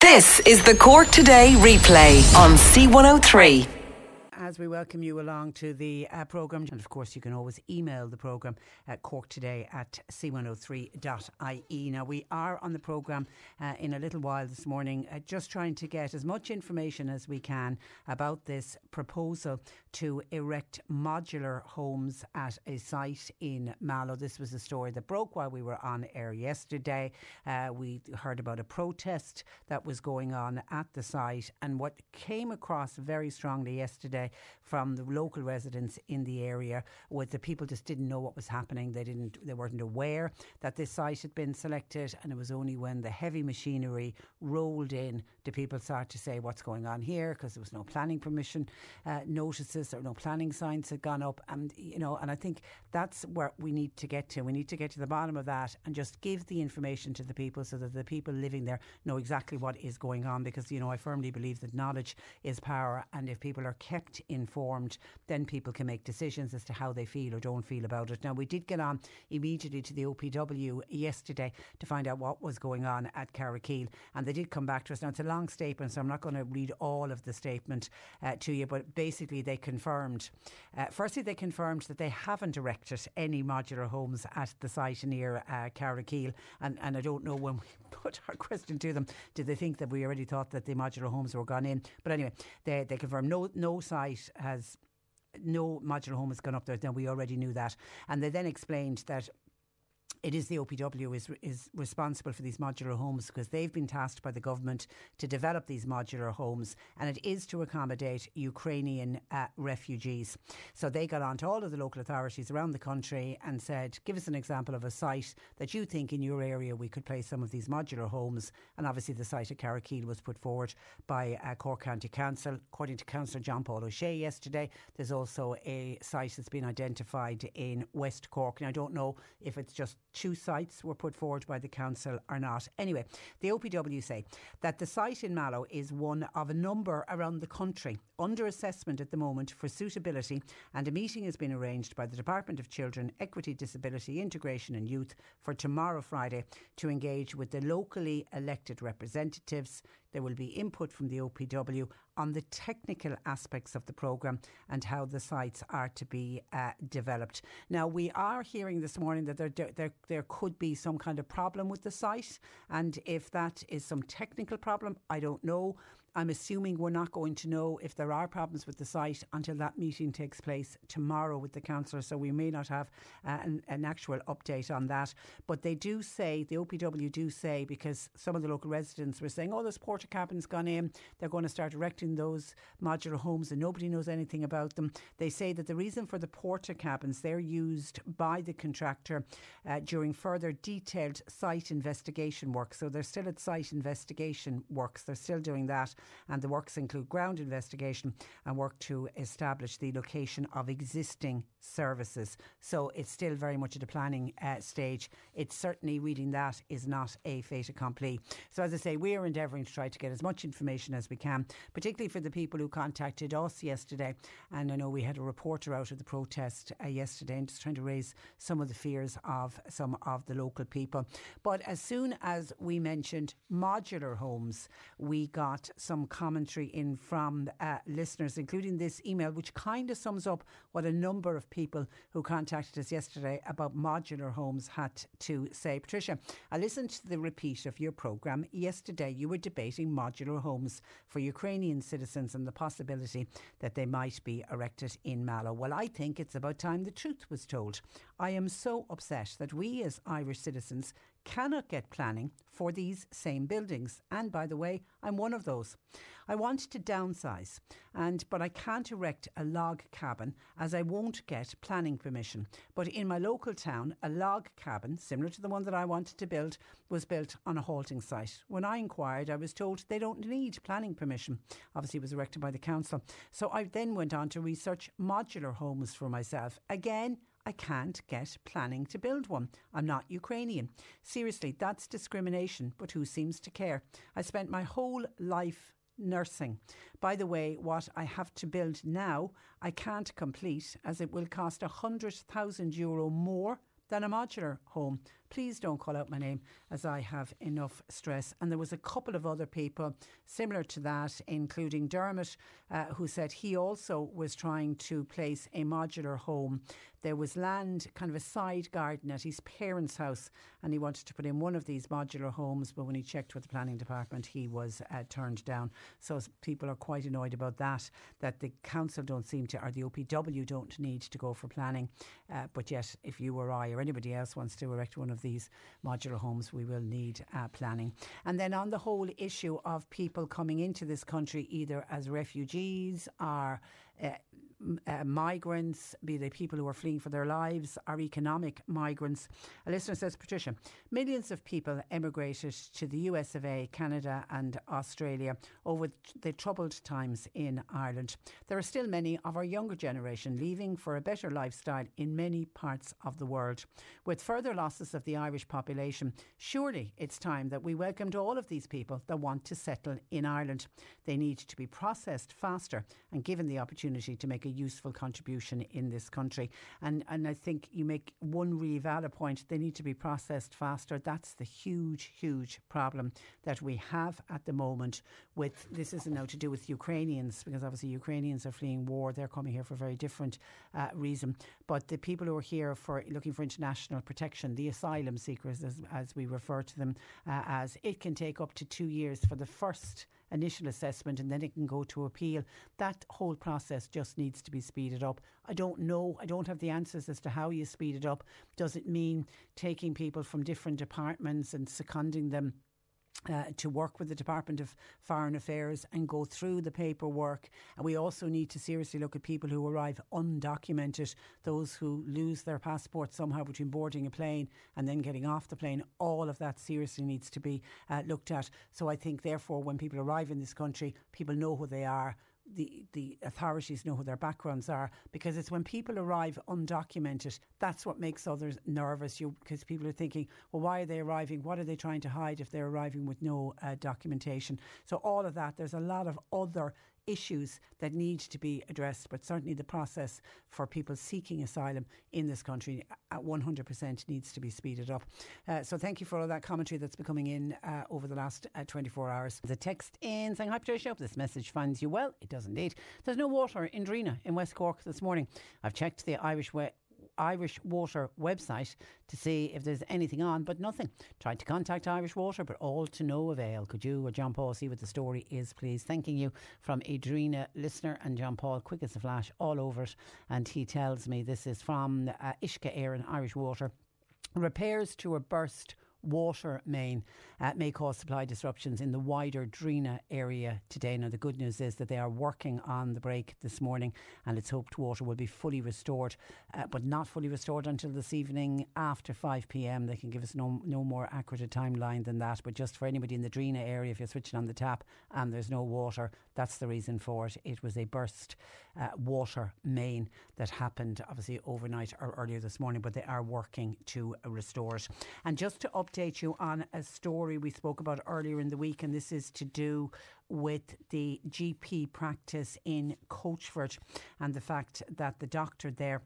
This is the Cork Today replay on C103. As we welcome you along to the programme, and of course you can always email the programme at corktoday@c103.ie. Now we are on the programme in a little while this morning, just trying to get as much information as we can about this proposal to erect modular homes at a site in Mallow. This was a story that broke while we were on air yesterday. We heard about a protest that was going on at the site, and what came across very strongly yesterday from the local residents in the area was that people just didn't know what was happening. They weren't aware that this site had been selected, and it was only when the heavy machinery rolled in did people start to say what's going on here, because there was no planning permission notices or no planning signs had gone up. And you know, and I think that's where we need to get to. We need to get to the bottom of that and just give the information to the people so that the people living there know exactly what is going on, because you know, I firmly believe that knowledge is power, and if people are kept informed, then people can make decisions as to how they feel or don't feel about it. Now, we did get on immediately to the OPW yesterday to find out what was going on at Carrigkeel, and they did come back to us. Now, it's a long statement, so I'm not going to read all of the statement to you, but basically they confirmed. Firstly, they confirmed that they haven't erected any modular homes at the site near Carrigkeel, and I don't know when we put our question to them, did they think that we already thought that the modular homes were gone in? But anyway, they confirmed no modular home has gone up there. Then we already knew that. And they then explained that it is the OPW is responsible for these modular homes, because they've been tasked by the government to develop these modular homes, and it is to accommodate Ukrainian refugees. So they got on to all of the local authorities around the country and said, give us an example of a site that you think in your area we could place some of these modular homes. And obviously the site at Carrigkeel was put forward by Cork County Council. According to Councillor John O'Shea yesterday, there's also a site that's been identified in West Cork. And I don't know if it's just two sites were put forward by the council or not. Anyway, the OPW say that the site in Mallow is one of a number around the country under assessment at the moment for suitability, and a meeting has been arranged by the Department of Children, Equity, Disability, Integration and Youth for tomorrow, Friday, to engage with the locally elected representatives. There will be input from the OPW on the technical aspects of the programme and how the sites are to be developed. Now, we are hearing this morning that there could be some kind of problem with the site, and if that is some technical problem, I don't know. I'm assuming we're not going to know if there are problems with the site until that meeting takes place tomorrow with the councillor, so we may not have an actual update on that. But they do say, the OPW do say, because some of the local residents were saying, oh, there's porta cabins gone in, they're going to start erecting those modular homes and nobody knows anything about them. They say that the reason for the porta cabins, they're used by the contractor during further detailed site investigation work. So they're still at site investigation works, they're still doing that. And the works include ground investigation and work to establish the location of existing services. So it's still very much at a planning stage. It's certainly, reading that is not a fait accompli. So as I say, we are endeavouring to try to get as much information as we can, particularly for the people who contacted us yesterday. And I know we had a reporter out at the protest yesterday, and just trying to raise some of the fears of some of the local people. But as soon as we mentioned modular homes, we got some commentary in from listeners, including this email, which kind of sums up what a number of people who contacted us yesterday about modular homes had to say. Patricia, I listened to the repeat of your programme. Yesterday you were debating modular homes for Ukrainian citizens and the possibility that they might be erected in Mallow. Well, I think it's about time the truth was told. I am so upset that we as Irish citizens cannot get planning for these same buildings. And by the way, I'm one of those. I want to downsize, but I can't erect a log cabin as I won't get planning permission. But in my local town, a log cabin, similar to the one that I wanted to build, was built on a halting site. When I inquired, I was told they don't need planning permission. Obviously, it was erected by the council. So I then went on to research modular homes for myself. Again, I can't get planning to build one. I'm not Ukrainian. Seriously, that's discrimination, but who seems to care? I spent my whole life nursing. By the way, what I have to build now, I can't complete as it will cost €100,000 more than a modular home. Please don't call out my name as I have enough stress. And there was a couple of other people similar to that, including Dermot, who said he also was trying to place a modular home. There was land, kind of a side garden at his parents' house, and he wanted to put in one of these modular homes, but when he checked with the planning department, he was turned down. So people are quite annoyed about that the council don't seem to, or the OPW don't need to go for planning. But yet, if you or I or anybody else wants to erect one of these modular homes, we will need planning. And then on the whole issue of people coming into this country either as refugees or migrants, be they people who are fleeing for their lives or economic migrants. A listener says, Patricia, millions of people emigrated to the US of A, Canada and Australia over the troubled times in Ireland. There are still many of our younger generation leaving for a better lifestyle in many parts of the world. With further losses of the Irish population, surely it's time that we welcomed all of these people that want to settle in Ireland. They need to be processed faster and given the opportunity to make a useful contribution in this country. And I think you make one really valid point. They need to be processed faster. That's the huge, huge problem that we have at the moment with, this isn't now to do with Ukrainians, because obviously Ukrainians are fleeing war. They're coming here for a very different reason. But the people who are here for looking for international protection, the asylum seekers, as we refer to them, as it can take up to 2 years for the first initial assessment, and then it can go to appeal. That whole process just needs to be speeded up. I don't know. I don't have the answers as to how you speed it up. Does it mean taking people from different departments and seconding them to work with the Department of Foreign Affairs and go through the paperwork? And we also need to seriously look at people who arrive undocumented, those who lose their passport somehow between boarding a plane and then getting off the plane. All of that seriously needs to be looked at. So I think therefore when people arrive in this country, people know who they are. The authorities know who their backgrounds are, because it's when people arrive undocumented, that's what makes others nervous, because people are thinking, well, why are they arriving? What are they trying to hide if they're arriving with no documentation? So all of that, there's a lot of other issues that need to be addressed, but certainly the process for people seeking asylum in this country at 100% needs to be speeded up. So thank you for all that commentary that's been coming in over the last 24 hours. There's a text in saying, hi Patricia, hope this message finds you well. It does indeed. There's no water in Dreena in West Cork this morning. I've checked the Irish Water website to see if there's anything on, but nothing. Tried to contact Irish Water, but all to no avail. Could you or John Paul see what the story is, please? Thanking you from a Dreena listener. And John Paul, quick as a flash, all over it. And he tells me this is from Ishka Éireann, Irish Water. Repairs to a burst water main may cause supply disruptions in the wider Dreena area today. Now the good news is that they are working on the break this morning, and it's hoped water will be fully restored, but not fully restored until this evening after 5pm. They can give us no more accurate a timeline than that, but just for anybody in the Dreena area, if you're switching on the tap and there's no water, that's the reason for it. It was a burst water main that happened obviously overnight or earlier this morning, but they are working to restore it. And just to update you on a story we spoke about earlier in the week, and this is to do with the GP practice in Coachford and the fact that the doctor there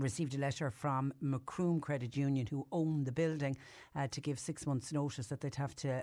received a letter from Macroom Credit Union, who own the building, to give 6 months' notice that they'd have to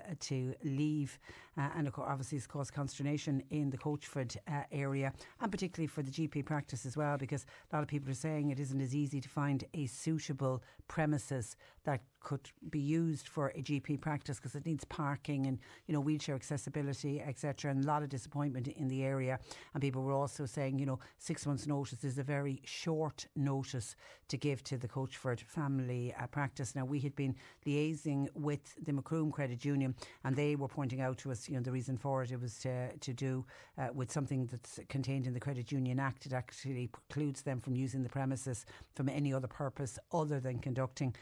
leave, and of course, obviously it's caused consternation in the Coachford area, and particularly for the GP practice as well, because a lot of people are saying it isn't as easy to find a suitable premises that could be used for a GP practice, because it needs parking and, you know, wheelchair accessibility, etc., and a lot of disappointment in the area. And people were also saying, you know, 6 months' notice is a very short notice to give to the Coachford family practice. Now, we had been liaising with the Macroom Credit Union, and they were pointing out to us, you know, the reason for it was to do with something that's contained in the Credit Union Act. It actually precludes them from using the premises from any other purpose other than conducting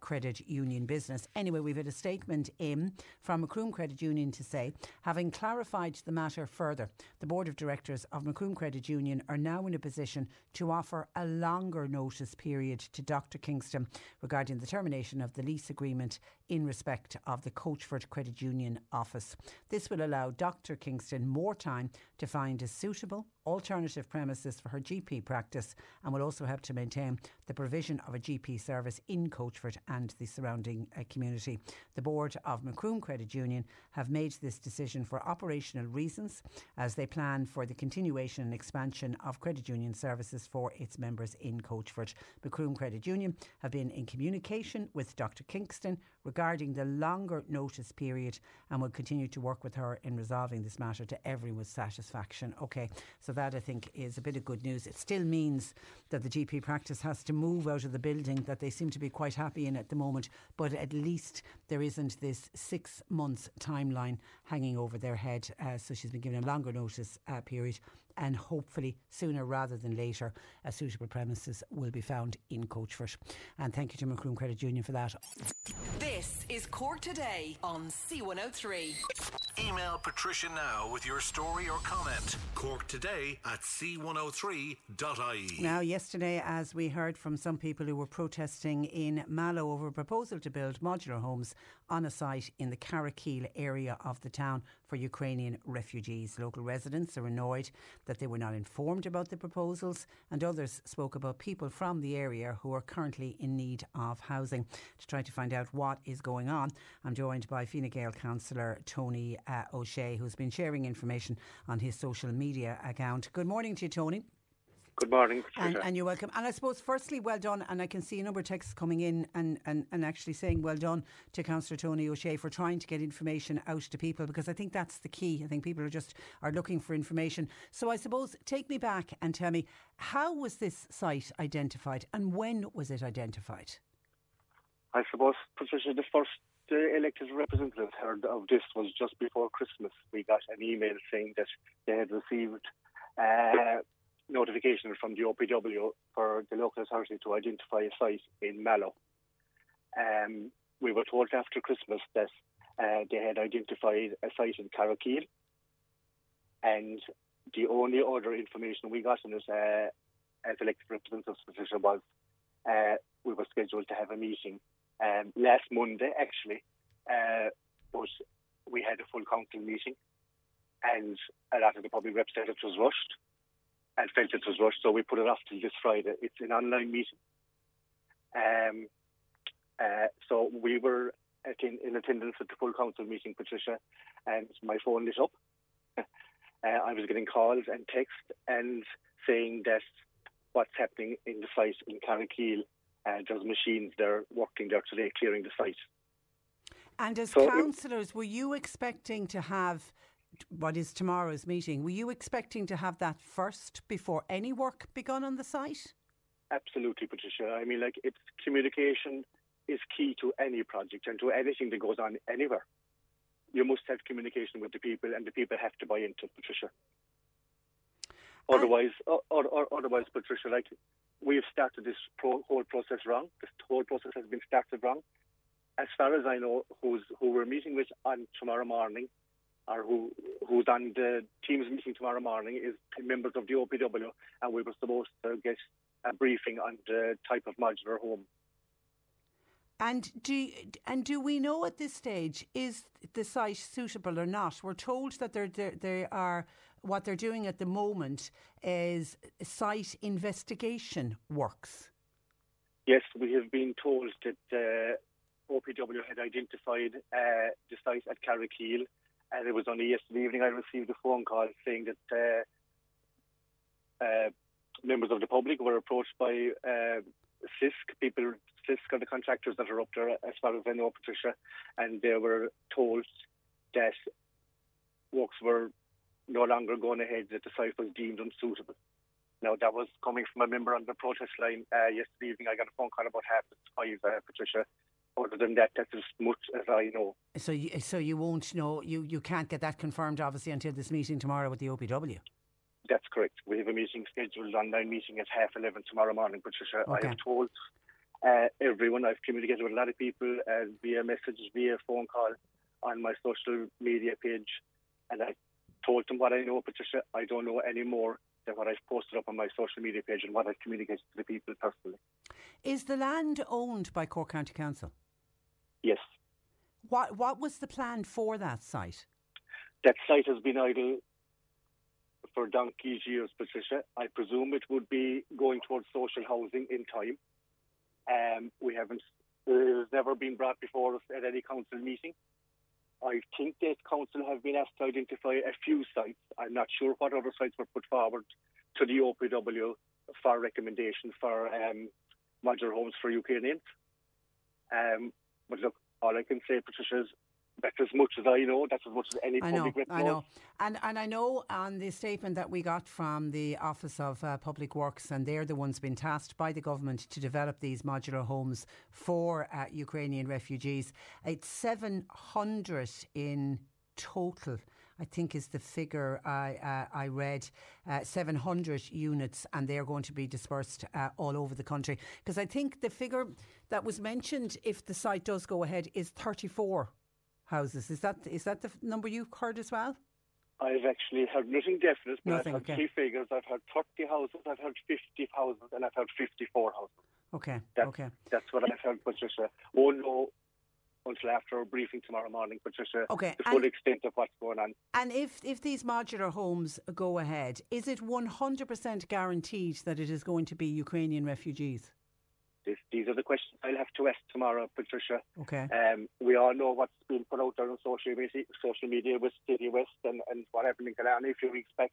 credit union business. Anyway, we've had a statement in from Macroom Credit Union to say, having clarified the matter further, the Board of Directors of Macroom Credit Union are now in a position to offer a longer notice period to Dr. Kingston regarding the termination of the lease agreement in respect of the Coachford Credit Union office. This will allow Dr. Kingston more time to find a suitable alternative premises for her GP practice, and will also help to maintain the provision of a GP service in Coachford and the surrounding community. The Board of Macroom Credit Union have made this decision for operational reasons, as they plan for the continuation and expansion of credit union services for its members in Coachford. Macroom Credit Union have been in communication with Dr. Kingston regarding the longer notice period, and will continue to work with her in resolving this matter to everyone's satisfaction. Okay, so that, I think, is a bit of good news. It still means that the GP practice has to move out of the building that they seem to be quite happy in at the moment, but at least there isn't this 6 months timeline hanging over their head. So she's been given a longer notice period, and hopefully sooner rather than later a suitable premises will be found in Coachford. And thank you to Macroom Credit Union for that. This is Cork Today on C103. Email Patricia now with your story or comment. Cork Today at c103.ie. Now, yesterday, as we heard from some people who were protesting in Mallow over a proposal to build modular homes on a site in the Carrigkeel area of the town for Ukrainian refugees. Local residents are annoyed that they were not informed about the proposals, and others spoke about people from the area who are currently in need of housing. To try to find out what is going on, I'm joined by Fine Gael councillor Tony O'Shea, who's been sharing information on his social media account. Good morning to you, Tony. Good morning, Patricia. And you're welcome. And I suppose, firstly, well done. And I can see a number of texts coming in and actually saying well done to Councillor Tony O'Shea for trying to get information out to people, because I think that's the key. I think people are looking for information. So I suppose, take me back and tell me, how was this site identified and when was it identified? I suppose, Patricia, the first elected representative heard of this was just before Christmas. We got an email saying that they had received notification from the OPW for the local authority to identify a site in Mallow. We were told after Christmas that they had identified a site in Carrigkeel, and the only other information we got on this as elected representatives was we were scheduled to have a meeting last Monday, actually, but we had a full council meeting, and a lot of the public representatives was rushed. And felt it was rushed, so we put it off till this Friday. It's an online meeting. So we were in attendance at the full council meeting, Patricia, and my phone lit up. I was getting calls and texts and saying that what's happening in the site in Carrigkeel, there's machines there working there today, clearing the site. And as councillors, were you expecting to have what is tomorrow's meeting? Were you expecting to have that first before any work begun on the site? Absolutely, Patricia. I mean, it's communication is key to any project and to anything that goes on anywhere. You must have communication with the people, and the people have to buy into it, Patricia. Otherwise, Patricia, we've started this whole process wrong. This whole process has been started wrong. As far as I know, who we're meeting with on tomorrow morning, or who's on the team's meeting tomorrow morning, is members of the OPW, and we were supposed to get a briefing on the type of modular home. And do we know at this stage, is the site suitable or not? We're told that they are what they're doing at the moment is site investigation works. Yes, we have been told that OPW had identified the site at Carrigkeel, and it was only yesterday evening I received a phone call saying that members of the public were approached by Sisk, people, Sisk are the contractors that are up there as far as I know, Patricia, and they were told that works were no longer going ahead, that the site was deemed unsuitable. Now, that was coming from a member on the protest line yesterday evening. I got a phone call about 5:30, Patricia. Other than that, that's as much as I know. So you won't know, you can't get that confirmed, obviously, until this meeting tomorrow with the OPW? That's correct. We have a meeting scheduled, online meeting at 11:30 tomorrow morning, Patricia. Okay. I have told everyone, I've communicated with a lot of people via message, via phone call, on my social media page, and I told them what I know, Patricia. I don't know any more than what I've posted up on my social media page and what I've communicated to the people personally. Is the land owned by Cork County Council? Yes. What was the plan for that site? That site has been idle for donkey's years, Patricia. I presume it would be going towards social housing in time. It has never been brought before us at any council meeting. I think that council have been asked to identify a few sites. I'm not sure what other sites were put forward to the OPW for recommendation for modular homes for UK names. But look, all I can say, Patricia, is that's as much as I know. That's as much as any public rep knows. I know. And I know on the statement that we got from the Office of Public Works, and they're the ones been tasked by the government to develop these modular homes for Ukrainian refugees. It's 700 in total, I think is the figure I read, 700 units, and they're going to be dispersed all over the country. Because I think the figure that was mentioned, if the site does go ahead, is 34 houses. Is that the number you've heard as well? I've actually heard nothing definite, but nothing, I've heard three figures. I've heard 30 houses, I've heard 50 houses, and I've heard 54 houses. Okay. That's what I've heard, Patricia. Won't know until after our briefing tomorrow morning, Patricia, the full extent of what's going on. And if these modular homes go ahead, is it 100% guaranteed that it is going to be Ukrainian refugees? These are the questions I'll have to ask tomorrow, Patricia. Okay. We all know what's been put out there on social media with City West and what happened in Killarney a few weeks back.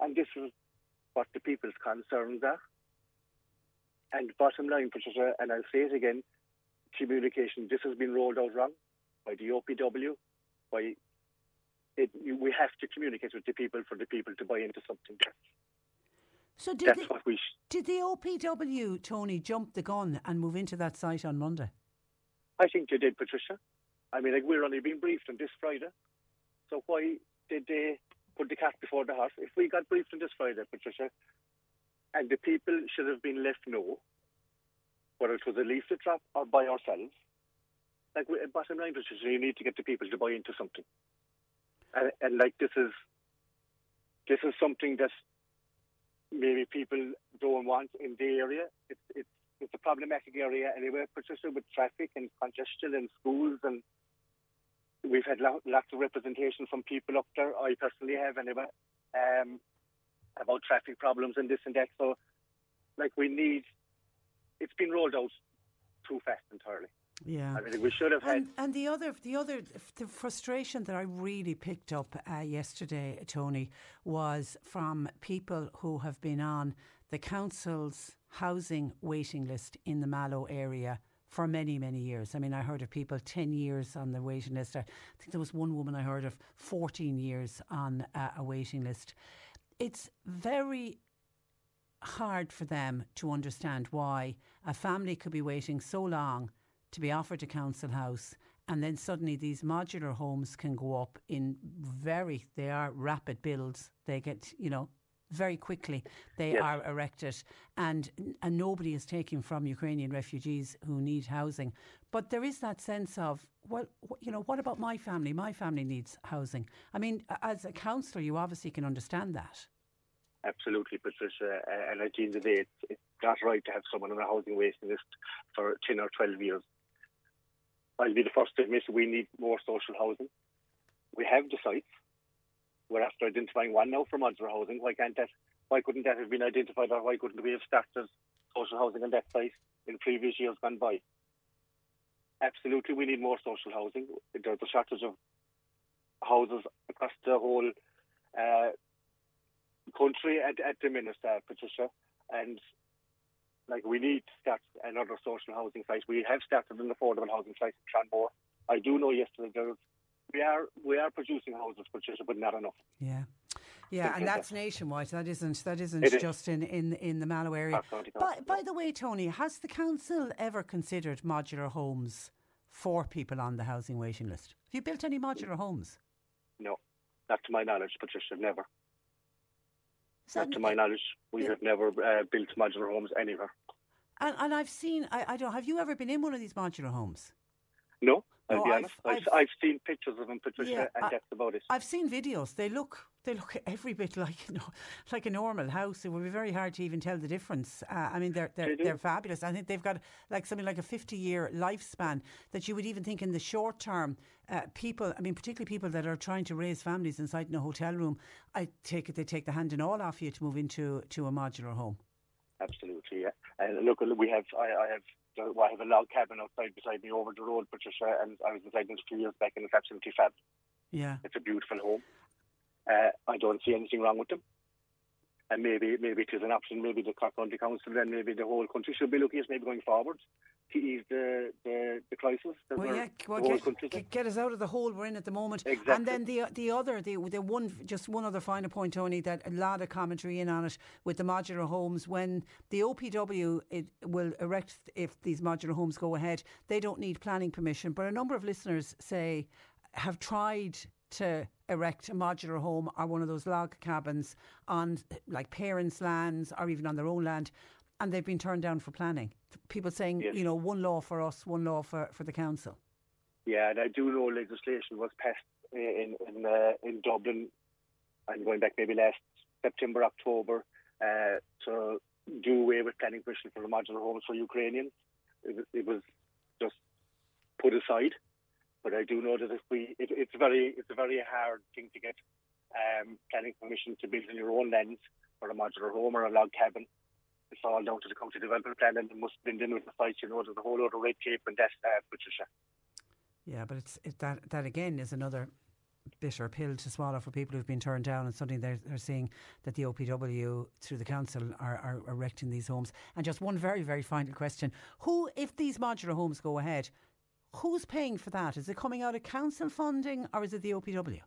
And this is what the people's concerns are. And bottom line, Patricia, and I'll say it again, communication, this has been rolled out wrong by the OPW. We have to communicate with the people for the people to buy into something different. So did the OPW, Tony, jump the gun and move into that site on Monday? I think they did, Patricia. I mean, we're only being briefed on this Friday. So why did they put the cat before the horse? If we got briefed on this Friday, Patricia, and the people should have been left know, whether it was a leaf to drop or by ourselves. Bottom line, Patricia, you need to get the people to buy into something. And this is something that's maybe people don't want in the area. It's a problematic area anyway, particularly with traffic and congestion and schools, and we've had lots of representation from people up there, I personally have anyway, about traffic problems and this and that. So, it's been rolled out too fast entirely. Yeah, I mean, we should have had. And the frustration that I really picked up yesterday, Tony, was from people who have been on the council's housing waiting list in the Mallow area for many, many years. I mean, I heard of people 10 years on the waiting list. I think there was one woman I heard of 14 years on a waiting list. It's very hard for them to understand why a family could be waiting so long to be offered a council house, and then suddenly these modular homes can go up they are rapid builds. They get, very quickly they are erected, and nobody is taking from Ukrainian refugees who need housing. But there is that sense of, well, what about my family? My family needs housing. I mean, as a councillor, you obviously can understand that. Absolutely, Patricia. And at the end of the day, it's not right to have someone on a housing waiting list for 10 or 12 years. I'll be the first to admit we need more social housing. We have the sites. We're after identifying one now for modular housing. Why couldn't that have been identified, or why couldn't we have started social housing on that site in previous years gone by. Absolutely, we need more social housing. There's a shortage of houses across the whole country at the minute, Patricia. And like, we need to start another social housing site. We have started an affordable housing site in Tranmore. I do know yesterday we are producing houses, Patricia, but not enough. Yeah. Yeah, and that's nationwide. That isn't just in the Mallow area. By the way, Tony, has the council ever considered modular homes for people on the housing waiting list? Have you built any modular homes? No, not to my knowledge, Patricia, never. Not to my knowledge, we have never built modular homes anywhere. And I've seen. I don't. Have you ever been in one of these modular homes? No. I'll be honest. I've seen pictures of them, Patricia, and that's about it. I've seen videos. They look every bit like a normal house. It would be very hard to even tell the difference. I mean, they're fabulous. I think they've got like something like a 50-year lifespan that you would even think in the short term. People, I mean, particularly people that are trying to raise families inside in a hotel room, I take it they take the hand and all off you to move into a modular home. Absolutely, yeah. And look, I have a log cabin outside beside me over the road, Patricia, and I was inside this a few years back, and it's absolutely fab. Yeah, it's a beautiful home. I don't see anything wrong with them, and maybe it is an option. Maybe the Cork County Council, then maybe the whole country should be looking at maybe going forward to ease the crisis. Get us out of the hole we're in at the moment. Exactly. And then the one other final point, Tony, that a lot of commentary in on it with the modular homes. When the OPW will erect, if these modular homes go ahead, they don't need planning permission. But a number of listeners have tried to erect a modular home or one of those log cabins on like parents' lands or even on their own land, and they've been turned down for planning. People saying, yes, one law for us, one law for the council. Yeah, and I do know legislation was passed in Dublin, I'm going back maybe last September, October, to do away with planning permission for the modular homes for Ukrainians. It was just put aside. But I do know that it's a very hard thing to get planning permission to build on your own land for a modular home or a log cabin. It's all down to the county development plan, and it must be in with the site. There's a whole lot of red tape and that, Patricia. Yeah, but that again is another bitter pill to swallow for people who've been turned down, and suddenly they're seeing that the OPW through the council are erecting these homes. And just one very, very final question: who, if these modular homes go ahead, who's paying for that? Is it coming out of council funding or is it the OPW?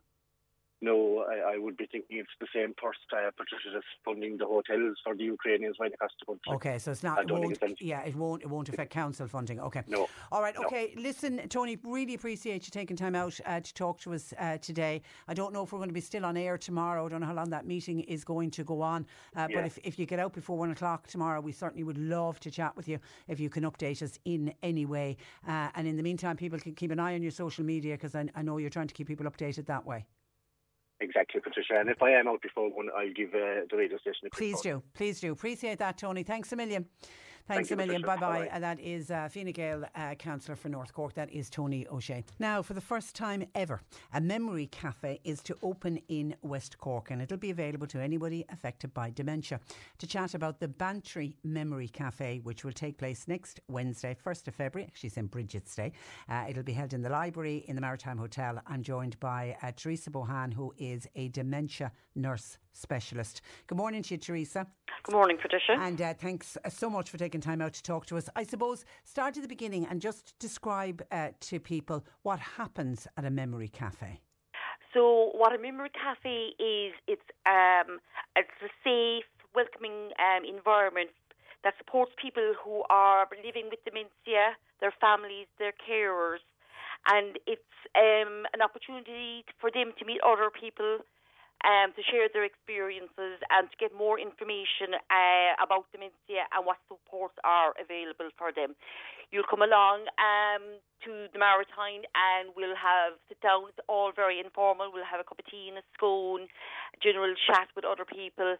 No, I would be thinking it's the same person, Patricia, that's funding the hotels for the Ukrainians by the cost of country. Okay, so it's not. It won't affect council funding. Okay. No. All right. Okay. No. Listen, Tony, really appreciate you taking time out to talk to us today. I don't know if we're going to be still on air tomorrow. I don't know how long that meeting is going to go on. But if you get out before 1:00 tomorrow, we certainly would love to chat with you if you can update us in any way. And in the meantime, people can keep an eye on your social media, because I know you're trying to keep people updated that way. Exactly, Patricia. And if I am out before one, I'll give the radio station a quick Please call. Do. Please do. Appreciate that, Tony. Thanks a million. Thanks a million. Patricia. Bye-bye. Right. That is Fine Gael Councillor for North Cork. That is Tony O'Shea. Now, for the first time ever, a memory cafe is to open in West Cork, and it'll be available to anybody affected by dementia. To chat about the Bantry Memory Cafe, which will take place next Wednesday, 1st of February, actually St. Bridget's Day. It'll be held in the library in the Maritime Hotel. I'm joined by Theresa Bohan, who is a dementia nurse specialist. Good morning to you, Theresa. Good morning, Patricia. And thanks so much for taking time out to talk to us. I suppose start at the beginning and just describe to people what happens at a memory cafe. So what a memory cafe is, it's a safe, welcoming environment that supports people who are living with dementia, their families, their carers. And it's an opportunity for them to meet other people, to share their experiences and to get more information about dementia and what supports are available for them. You'll come along to the Maritime and we'll have sit down. It's all very informal. We'll have a cup of tea and a scone, general chat with other people.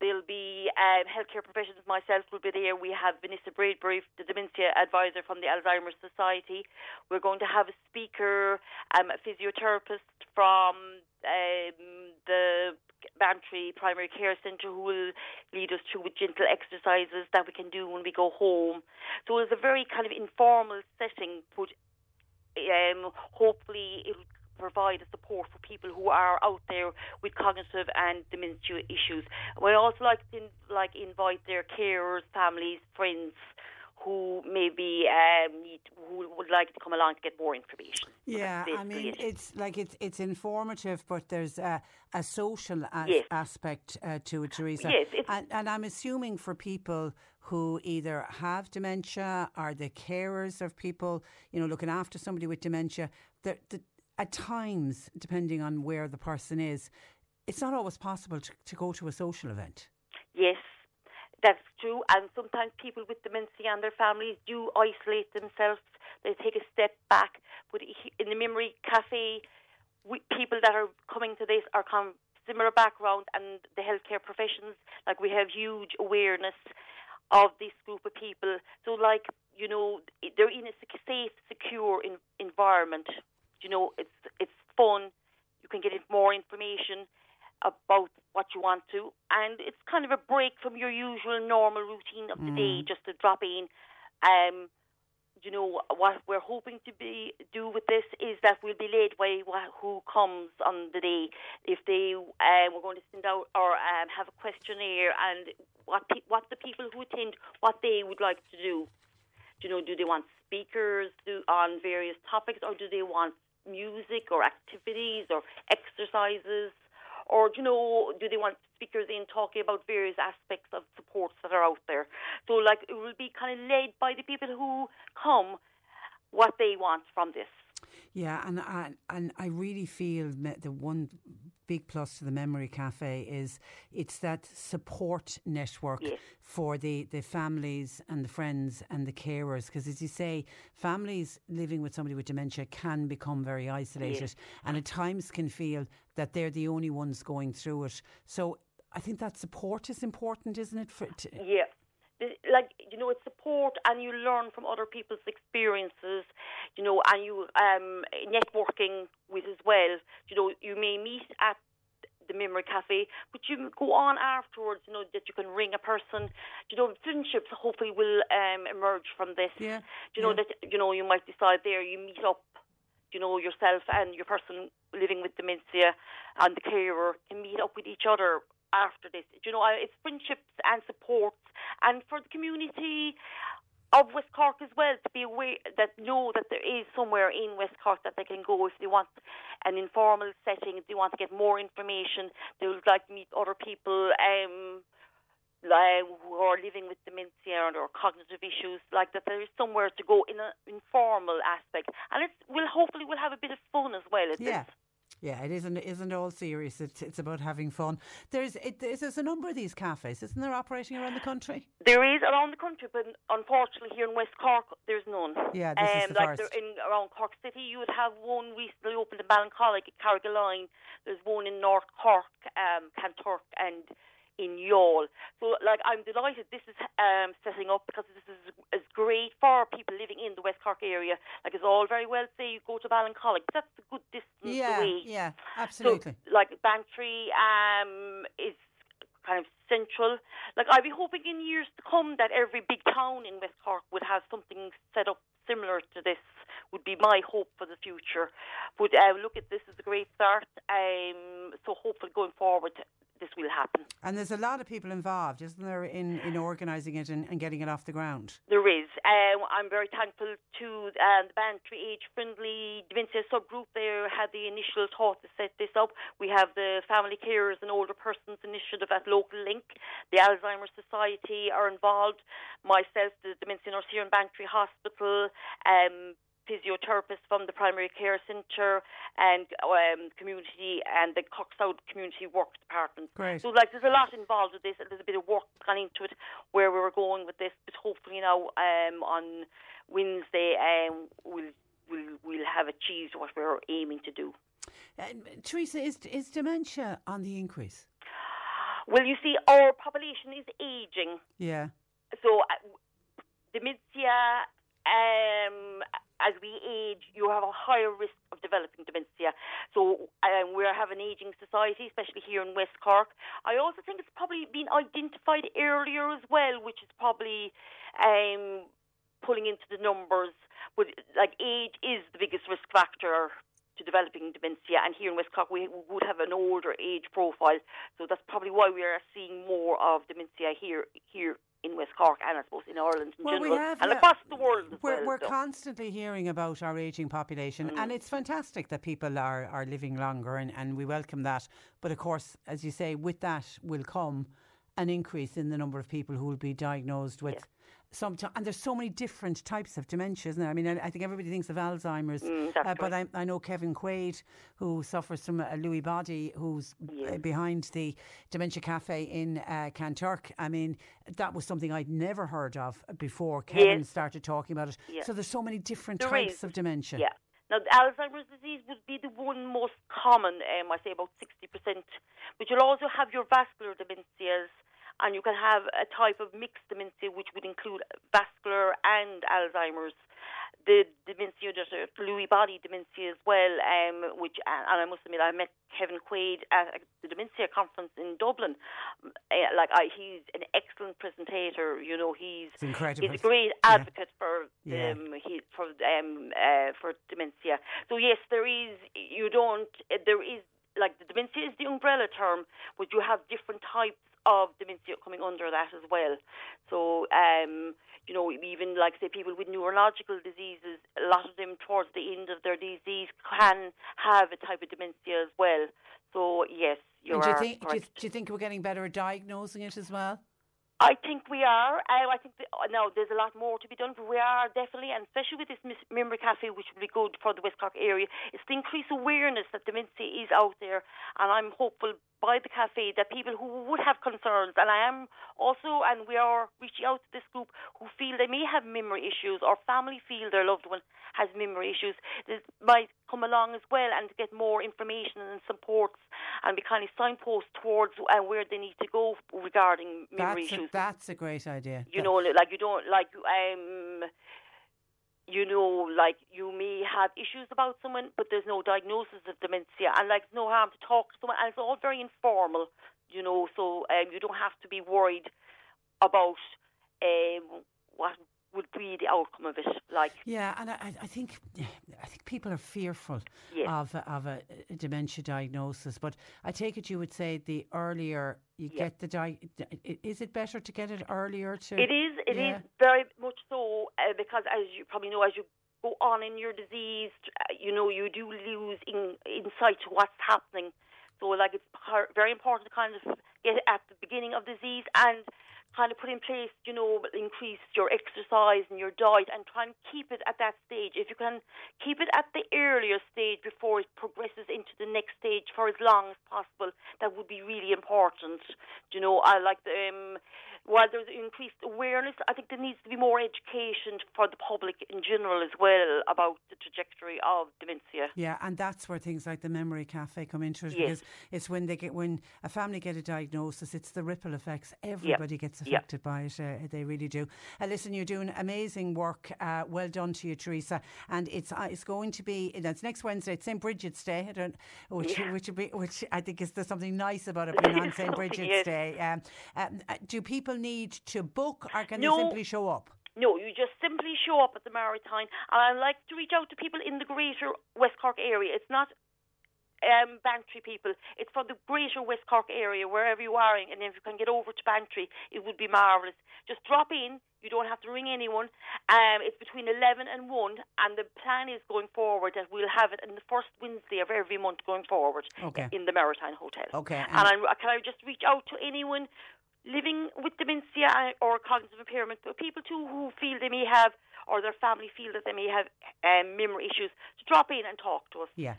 There'll be healthcare professionals. Myself will be there. We have Vanessa Braidbury, the dementia advisor from the Alzheimer's Society. We're going to have a speaker, a physiotherapist from the Bantry Primary Care Centre, who will lead us through with gentle exercises that we can do when we go home. So it's a very kind of informal setting, but hopefully it will provide a support for people who are out there with cognitive and dementia issues. We also like to invite their carers, families, friends, who maybe who would like to come along to get more information. Yeah, I mean, it's informative, but there's a social aspect to it, Theresa. Yes, and I'm assuming for people who either have dementia, are the carers of people, you know, looking after somebody with dementia, at times, depending on where the person is, it's not always possible to go to a social event. Yes. That's true, and sometimes people with dementia and their families do isolate themselves. They take a step back. But in the Memory Cafe, people that are coming to this are from similar background, and the healthcare professions, like we have huge awareness of this group of people. So, like, you know, they're in a safe, secure environment. You know, it's fun. You can get more information about what you want to, and it's kind of a break from your usual normal routine of the day, just to drop in. You know, what we're hoping to do with this is that we'll be led by who comes on the day. If they we're going to send out or have a questionnaire, and what the people who attend, what they would like to do. You know, do they want speakers on various topics, or do they want music or activities or exercises? Or, you know, do they want speakers in talking about various aspects of supports that are out there? So, like, it will be kind of led by the people who come, what they want from this. Yeah, and I really feel the one big plus to the Memory Cafe is it's that support network for the families and the friends and the carers, because as you say, families living with somebody with dementia can become very isolated and at times can feel that they're the only ones going through it. So I think that support is important, isn't it? Like, you know, it's support, and you learn from other people's experiences, you know, and you networking with as well. You know, you may meet at the Memory Cafe, but you go on afterwards, you know, that you can ring a person. You know, friendships hopefully will emerge from this. Yeah. You know, that, you know, you might decide there, you meet up, you know, yourself and your person living with dementia and the carer can meet up with each other after this. You know, it's friendships and supports, and for the community of West Cork as well to be aware that know that there is somewhere in West Cork that they can go if they want an informal setting, if they want to get more information, they would like to meet other people who are living with dementia or cognitive issues, like that there is somewhere to go in an informal aspect. And we'll hopefully have a bit of fun as well at this. Yeah, it isn't all serious. It's about having fun. There's a number of these cafes, isn't there, operating around the country? There is around the country, but unfortunately here in West Cork, there's none. Yeah, this is the first. Around Cork City, you would have one recently opened in Ballincollig, at Carrigkeel. There's one in North Cork, Kanturk, and in Yall. So, like, I'm delighted this is setting up, because this is great for people living in the West Cork area. Like, it's all very well, say, you go to Ballincollig, but that's a good distance away. Yeah, absolutely. So, like, Bantry is kind of central. Like, I'd be hoping in years to come that every big town in West Cork would have something set up similar to this, would be my hope for the future. But look, at this is a great start. So hopefully going forward, this will happen. And there's a lot of people involved, isn't there, in organising it and getting it off the ground? There is. I'm very thankful to the Bantry Age Friendly Dementia Subgroup. They had the initial thought to set this up. We have the Family Carers and Older Persons Initiative at Local Link. The Alzheimer's Society are involved. Myself, the Dementia Nurse here in Bantry Hospital, physiotherapist from the Primary Care Centre, and community and the Cork South Community Work Department. Great. So, like, there's a lot involved with this, and there's a bit of work gone into it where we were going with this. But hopefully now on Wednesday we'll have achieved what we're aiming to do. Theresa, is dementia on the increase? Well, you see, our population is ageing. Yeah. So dementia as we age, you have a higher risk of developing dementia. So we're having an ageing society, especially here in West Cork. I also think it's probably been identified earlier as well, which is probably pulling into the numbers. But like age is the biggest risk factor to developing dementia, and here in West Cork we would have an older age profile, so that's probably why we are seeing more of dementia here in West Cork, and I suppose in Ireland in general, and across the world as well. We're constantly hearing about our ageing population, and it's fantastic that people are living longer, and we welcome that. But of course, as you say, with that will come an increase in the number of people who will be diagnosed with and there's so many different types of dementia, isn't there? I mean, I think everybody thinks of Alzheimer's, but I know Kevin Quaid, who suffers from a Lewy body, who's behind the Dementia Cafe in Kanturk. I mean, that was something I'd never heard of before Kevin started talking about it. So there's so many different types of dementia. Yeah. Now, Alzheimer's disease would be the one most common, I say about 60%, but you'll also have your vascular dementias, and you can have a type of mixed dementia, which would include vascular and Alzheimer's. The dementia, there's Lewy body dementia as well, which, and I must admit, I met Kevin Quaid at the dementia conference in Dublin. He's an excellent presentator. You know, he's a great advocate for dementia. So yes, the dementia is the umbrella term, but you have different types of dementia coming under that as well. So, even say people with neurological diseases, a lot of them towards the end of their disease can have a type of dementia as well. So, yes, do you think we're getting better at diagnosing it as well? I think we are. I think there's a lot more to be done, but we are definitely, and especially with this Memory Cafe, which will be good for the West Cork area, is to increase awareness that dementia is out there. And I'm hopeful by the cafe that people who would have concerns, and I am also, and we are reaching out to this group who feel they may have memory issues or family feel their loved one has memory issues, this might come along as well and get more information and supports and be kind of signposts towards where they need to go regarding memory issues. That's a great idea. You may have issues about someone, but there's no diagnosis of dementia, and it's no harm to talk to someone, and it's all very informal, so you don't have to be worried about what would be the outcome of it. I think people are fearful of a dementia diagnosis, but I take it you would say the earlier you get the is it better to get it earlier? It is very much so, because as you probably know, as you go on in your disease, you do lose insight to what's happening. So it's very important to kind of get it at the beginning of disease and kind of put in place, increase your exercise and your diet and try and keep it at that stage. If you can keep it at the earlier stage before it progresses into the next stage for as long as possible, that would be really important. While there's increased awareness, I think there needs to be more education for the public in general as well about the trajectory of dementia. Yeah, and that's where things like the Memory Cafe come into it, because it's when a family get a diagnosis, it's the ripple effects. Everybody gets affected by it, they really do. Listen, you're doing amazing work. Well done to you, Theresa. And it's going to be next Wednesday. It's St. Bridget's Day, which I think is there's something nice about it being on St. Bridget's Day. Do people need to book, or can they simply show up? No, you just simply show up at the Maritime. And I like to reach out to people in the greater West Cork area. It's not Bantry people. It's for the greater West Cork area, wherever you are, and if you can get over to Bantry, it would be marvellous. Just drop in. You don't have to ring anyone. It's between 11 and 1, and the plan is going forward that we'll have it in the first Wednesday of every month going forward in the Maritime Hotel. Okay. And can I just reach out to anyone living with dementia or cognitive impairment, but people too who feel they may have, or their family feel that they may have memory issues, to drop in and talk to us. Yeah.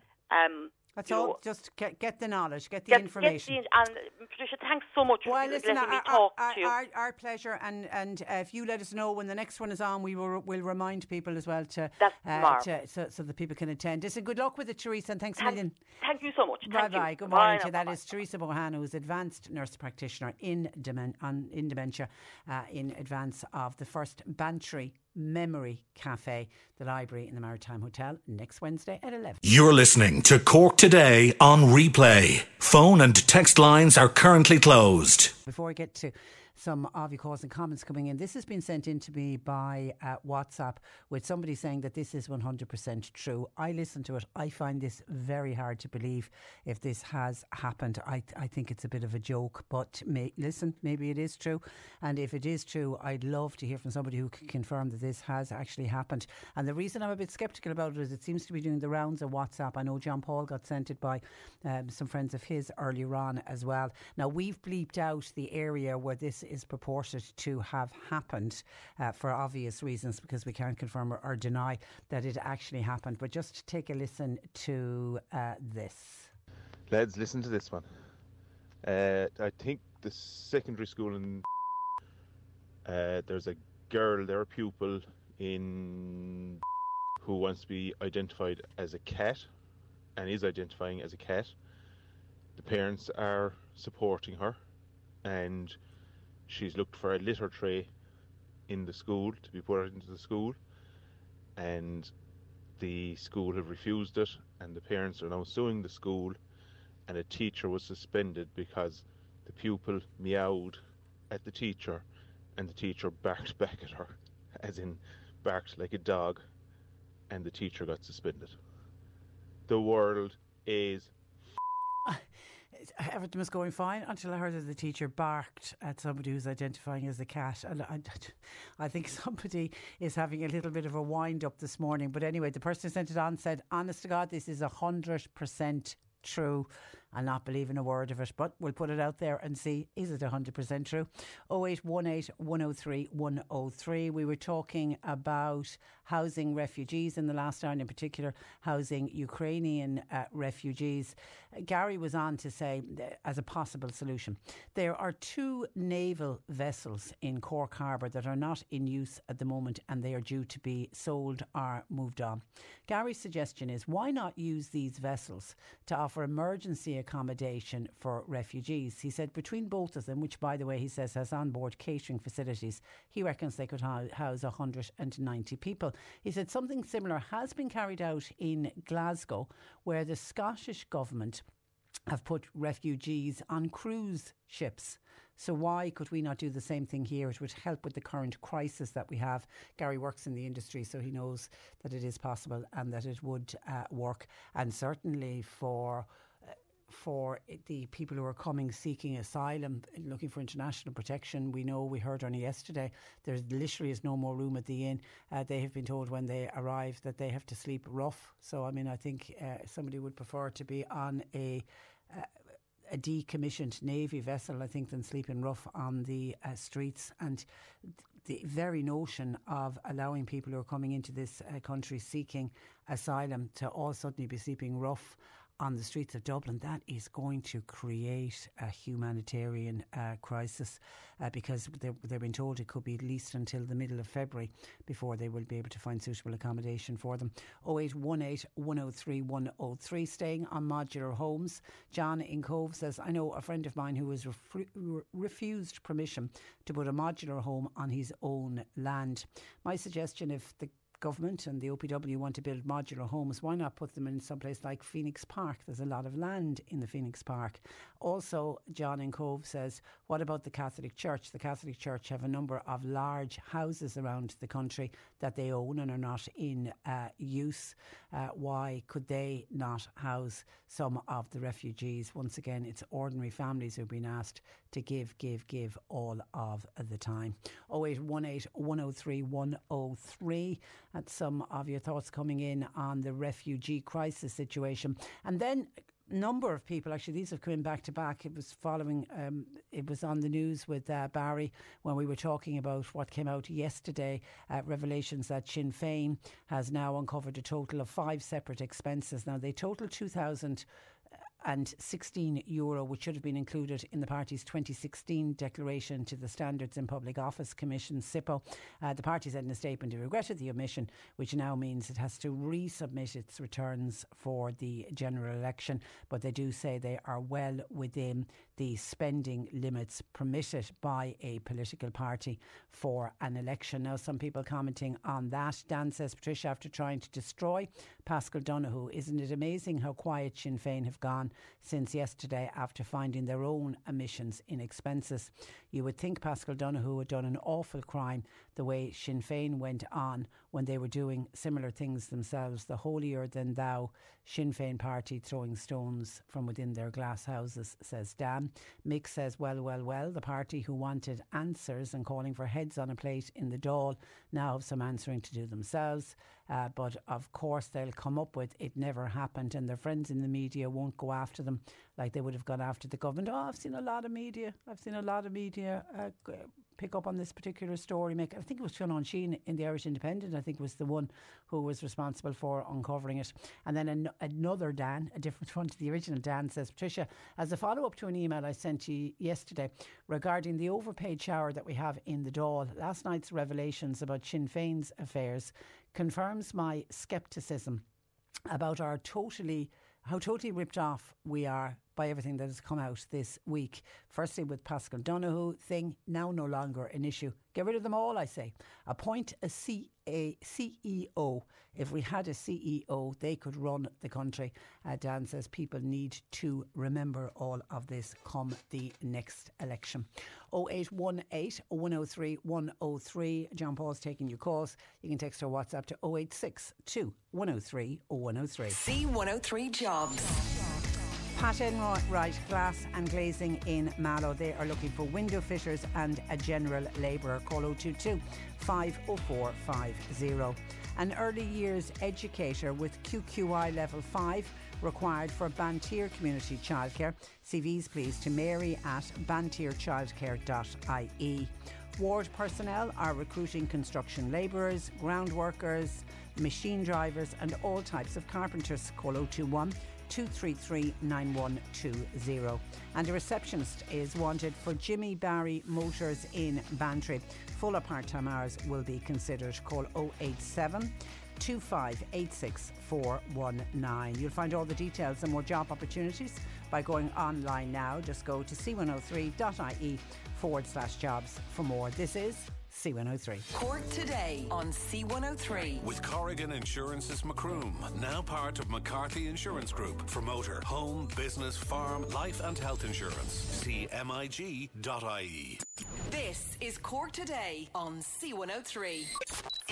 That's all. Just get the knowledge, get the information. And Patricia, thanks so much for letting me talk to you. Our pleasure. And if you let us know when the next one is on, we'll remind people as well so that people can attend. Listen, good luck with it, Theresa, and thanks a million. Thank you so much. Bye. Good morning to you. That is Theresa Bohan, who is advanced nurse practitioner in dementia, in advance of the first Bantry Memory Cafe, the library in the Maritime Hotel, next Wednesday at 11. You're listening to Cork Today on replay. Phone and text lines are currently closed. Before I get to some of your calls and comments coming in, this has been sent in to me by WhatsApp, with somebody saying that this is 100% true. I listen to it. I find this very hard to believe if this has happened. I think it's a bit of a joke, but maybe it is true. And if it is true, I'd love to hear from somebody who can confirm that this has actually happened. And the reason I'm a bit sceptical about it is it seems to be doing the rounds of WhatsApp. I know John Paul got sent it by some friends of his earlier on as well. Now, we've bleeped out the area where this is purported to have happened for obvious reasons, because we can't confirm or deny that it actually happened. But just take a listen to this. Lads, listen to this one. I think the secondary school in there's a girl there, a pupil in who wants to be identified as a cat and is identifying as a cat. The parents are supporting her, and she's looked for a litter tray in the school to be put out into the school, and the school have refused it, and the parents are now suing the school, and a teacher was suspended because the pupil meowed at the teacher and the teacher barked back at her, as in barked like a dog, and the teacher got suspended. The world is everything was going fine until I heard that the teacher barked at somebody who's identifying as the cat. And I think somebody is having a little bit of a wind up this morning. But anyway, the person who sent it on said, honest to God, this is 100% true. I'll not believe in a word of it, but we'll put it out there and see, is it 100% true? 0818 103 103. We were talking about housing refugees in the last hour, and in particular housing Ukrainian refugees. Gary was on to say, as a possible solution, there are two naval vessels in Cork Harbour that are not in use at the moment, and they are due to be sold or moved on. Gary's suggestion is, why not use these vessels to offer emergency accommodation for refugees? He said between both of them, which by the way he says has onboard catering facilities, he reckons they could house 190 people. He said something similar has been carried out in Glasgow, where the Scottish government have put refugees on cruise ships. So why could we not do the same thing here? It would help with the current crisis that we have. Gary works in the industry, so he knows that it is possible and that it would work. And certainly for the people who are coming seeking asylum, looking for international protection. We know, we heard only yesterday, there literally is no more room at the inn. They have been told when they arrive that they have to sleep rough. So, I mean, I think somebody would prefer to be on a decommissioned Navy vessel, I think, than sleeping rough on the streets. And the very notion of allowing people who are coming into this country seeking asylum to all suddenly be sleeping rough on the streets of Dublin, that is going to create a humanitarian crisis, because they've been told it could be at least until the middle of February before they will be able to find suitable accommodation for them. 0818 103 103. Staying on modular homes, John in Cove says, I know a friend of mine who was refused permission to put a modular home on his own land. My suggestion, if the government and the OPW want to build modular homes, why not put them in some place like Phoenix Park? There's a lot of land in the Phoenix Park. Also, John in Cove says, what about the Catholic Church? The Catholic Church have a number of large houses around the country that they own and are not in use. Why could they not house some of the refugees? Once again, it's ordinary families who've been asked to give all of the time. 0818 103 103. At some of your thoughts coming in on the refugee crisis situation. And then a number of people, actually, these have come in back to back. It was following, it was on the news with Barry when we were talking about what came out yesterday, revelations that Sinn Féin has now uncovered a total of 5 separate expenses. Now, they total 2,000 and €16, which should have been included in the party's 2016 declaration to the Standards in Public Office Commission, SIPO. The party said in a statement it regretted the omission, which now means it has to resubmit its returns for the general election. But they do say they are well within the spending limits permitted by a political party for an election. Now, some people commenting on that. Dan says, Patricia, after trying to destroy Pascal Donoghue, isn't it amazing how quiet Sinn Féin have gone since yesterday after finding their own omissions in expenses? You would think Pascal Donoghue had done an awful crime the way Sinn Féin went on when they were doing similar things themselves. The holier-than-thou Sinn Féin party throwing stones from within their glass houses, says Dan. Mick says, well, the party who wanted answers and calling for heads on a plate in the Dáil now have some answering to do themselves. But of course they'll come up with it never happened, and their friends in the media won't go after them like they would have gone after the government. Oh, I've seen a lot of media pick up on this particular story. Mick, I think it was Fionn Sheen in the Irish Independent, I think was the one who was responsible for uncovering it. And then another Dan, a different one to the original Dan, says, Patricia, as a follow-up to an email I sent you yesterday regarding the overpaid shower that we have in the Dáil, last night's revelations about Sinn Féin's affairs confirms my scepticism about how totally ripped off we are by everything that has come out this week. Firstly, with Pascal Donoghue thing, now no longer an issue. Get rid of them all, I say. Appoint a CEO. If we had a CEO, they could run the country. Dan says people need to remember all of this come the next election. 0818 103 103. John Paul's taking your calls. You can text or WhatsApp to 0862 103 103. C103 Jobs. Pat Enright, Glass and Glazing in Mallow. They are looking for window fitters and a general labourer. Call 022 50450. An early years educator with QQI level 5 required for Bantir Community Childcare. CVs please to mary@bantirchildcare.ie. Ward personnel are recruiting construction labourers, ground workers, machine drivers and all types of carpenters. Call 021 233 9120. And a receptionist is wanted for Jimmy Barry Motors in Bantry. Full or part-time hours will be considered. Call 087 2586 419. You'll find all the details and more job opportunities by going online now. Just go to c103.ie/jobs for more. This is C103. Cork Today on C103. With Corrigan Insurance's Macroom, now part of McCarthy Insurance Group. For motor, home, business, farm, life and health insurance. CMIG.ie. This is Cork Today on C103.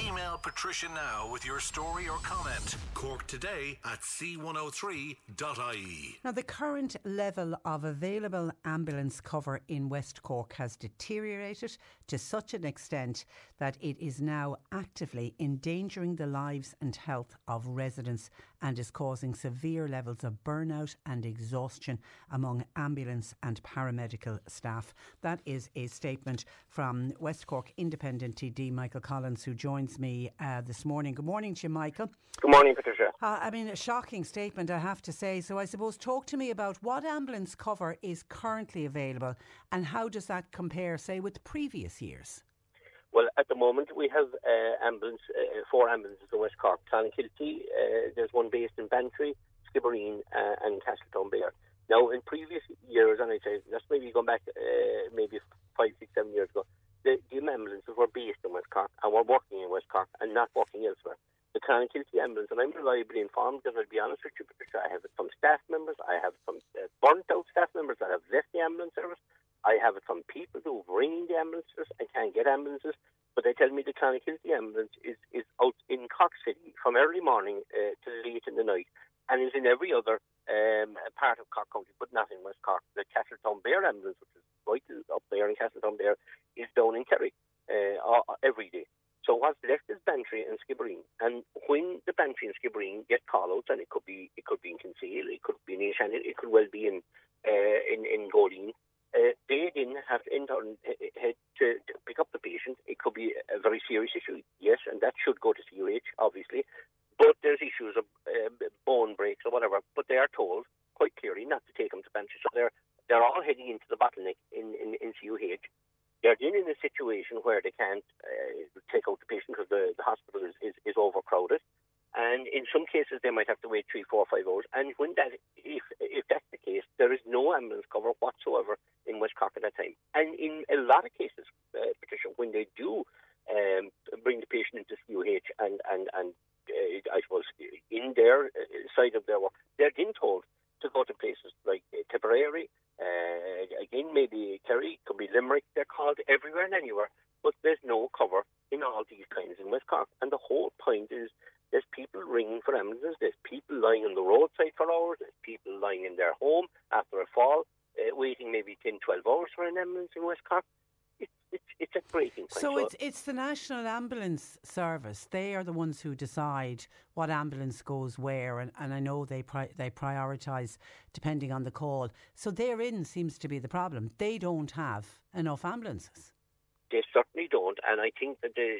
Email Patricia now with your story or comment. corktoday@c103.ie. Now, the current level of available ambulance cover in West Cork has deteriorated to such an extent that it is now actively endangering the lives and health of residents and is causing severe levels of burnout and exhaustion among ambulance and paramedical staff. That is a statement from West Cork Independent TD Michael Collins, who joins me this morning. Good morning to you, Michael. Good morning, Patricia. A shocking statement, I have to say. So I suppose talk to me about what ambulance cover is currently available and how does that compare, say, with previous years? Well, at the moment, we have four ambulances in West Cork, Clonakilty, there's one based in Bantry, Skibbereen and Castletonbere. Now, in previous years, and I say that's maybe going back maybe 5, 6, 7 years ago, the ambulances were based in West Cork and were working in West Cork and not working elsewhere. The Carrigkeel ambulance, and I'm reliably informed because I'll be honest with you, Patricia, I have it from staff members, I have some burnt-out staff members that have left the ambulance service, I have it from people who are ringing the ambulances and can't get ambulances, but they tell me the Carrigkeel ambulance is out in Cork City from early morning to late in the night, and is in every other part of Cork County, but not in West Cork. The Castletonbere ambulance, which is right up there in Castletonbere, is down in Kerry every day. So what's left is Bantry and Skibbereen. And when the Bantry and Skibbereen get call-outs, and it could be in Conceal, it could be in Shannon, it could well be in Goldeen, they didn't have to head to pick up the patient. It could be a very serious issue, yes, and that should go to CUH, obviously. But there's issues of bone breaks or whatever, but they are told, quite clearly not to take them to Bantry. So they're all heading into the bottleneck in CUH. They're in a situation where they can't take out the patient because the hospital is overcrowded. And in some cases, they might have to wait 3, 4, 5 hours. And when if that's the case, there is no ambulance cover whatsoever in West Cork at that time. And in a lot of cases, Patricia, when they do bring the patient into CUH and I suppose in their side of their work, they're then told to go to places like Tipperary, again maybe Kerry, could be Limerick. They're called everywhere and anywhere, but there's no cover in all these kinds in West Cork. And the whole point is there's people ringing for ambulances, there's people lying on the roadside for hours, there's people lying in their home after a fall, waiting maybe 10, 12 hours for an ambulance in West Cork. It's a breaking point. So it's the National Ambulance Service. They are the ones who decide what ambulance goes where, and I know they prioritise depending on the call. So therein seems to be the problem. They don't have enough ambulances. They certainly don't, and I think that they're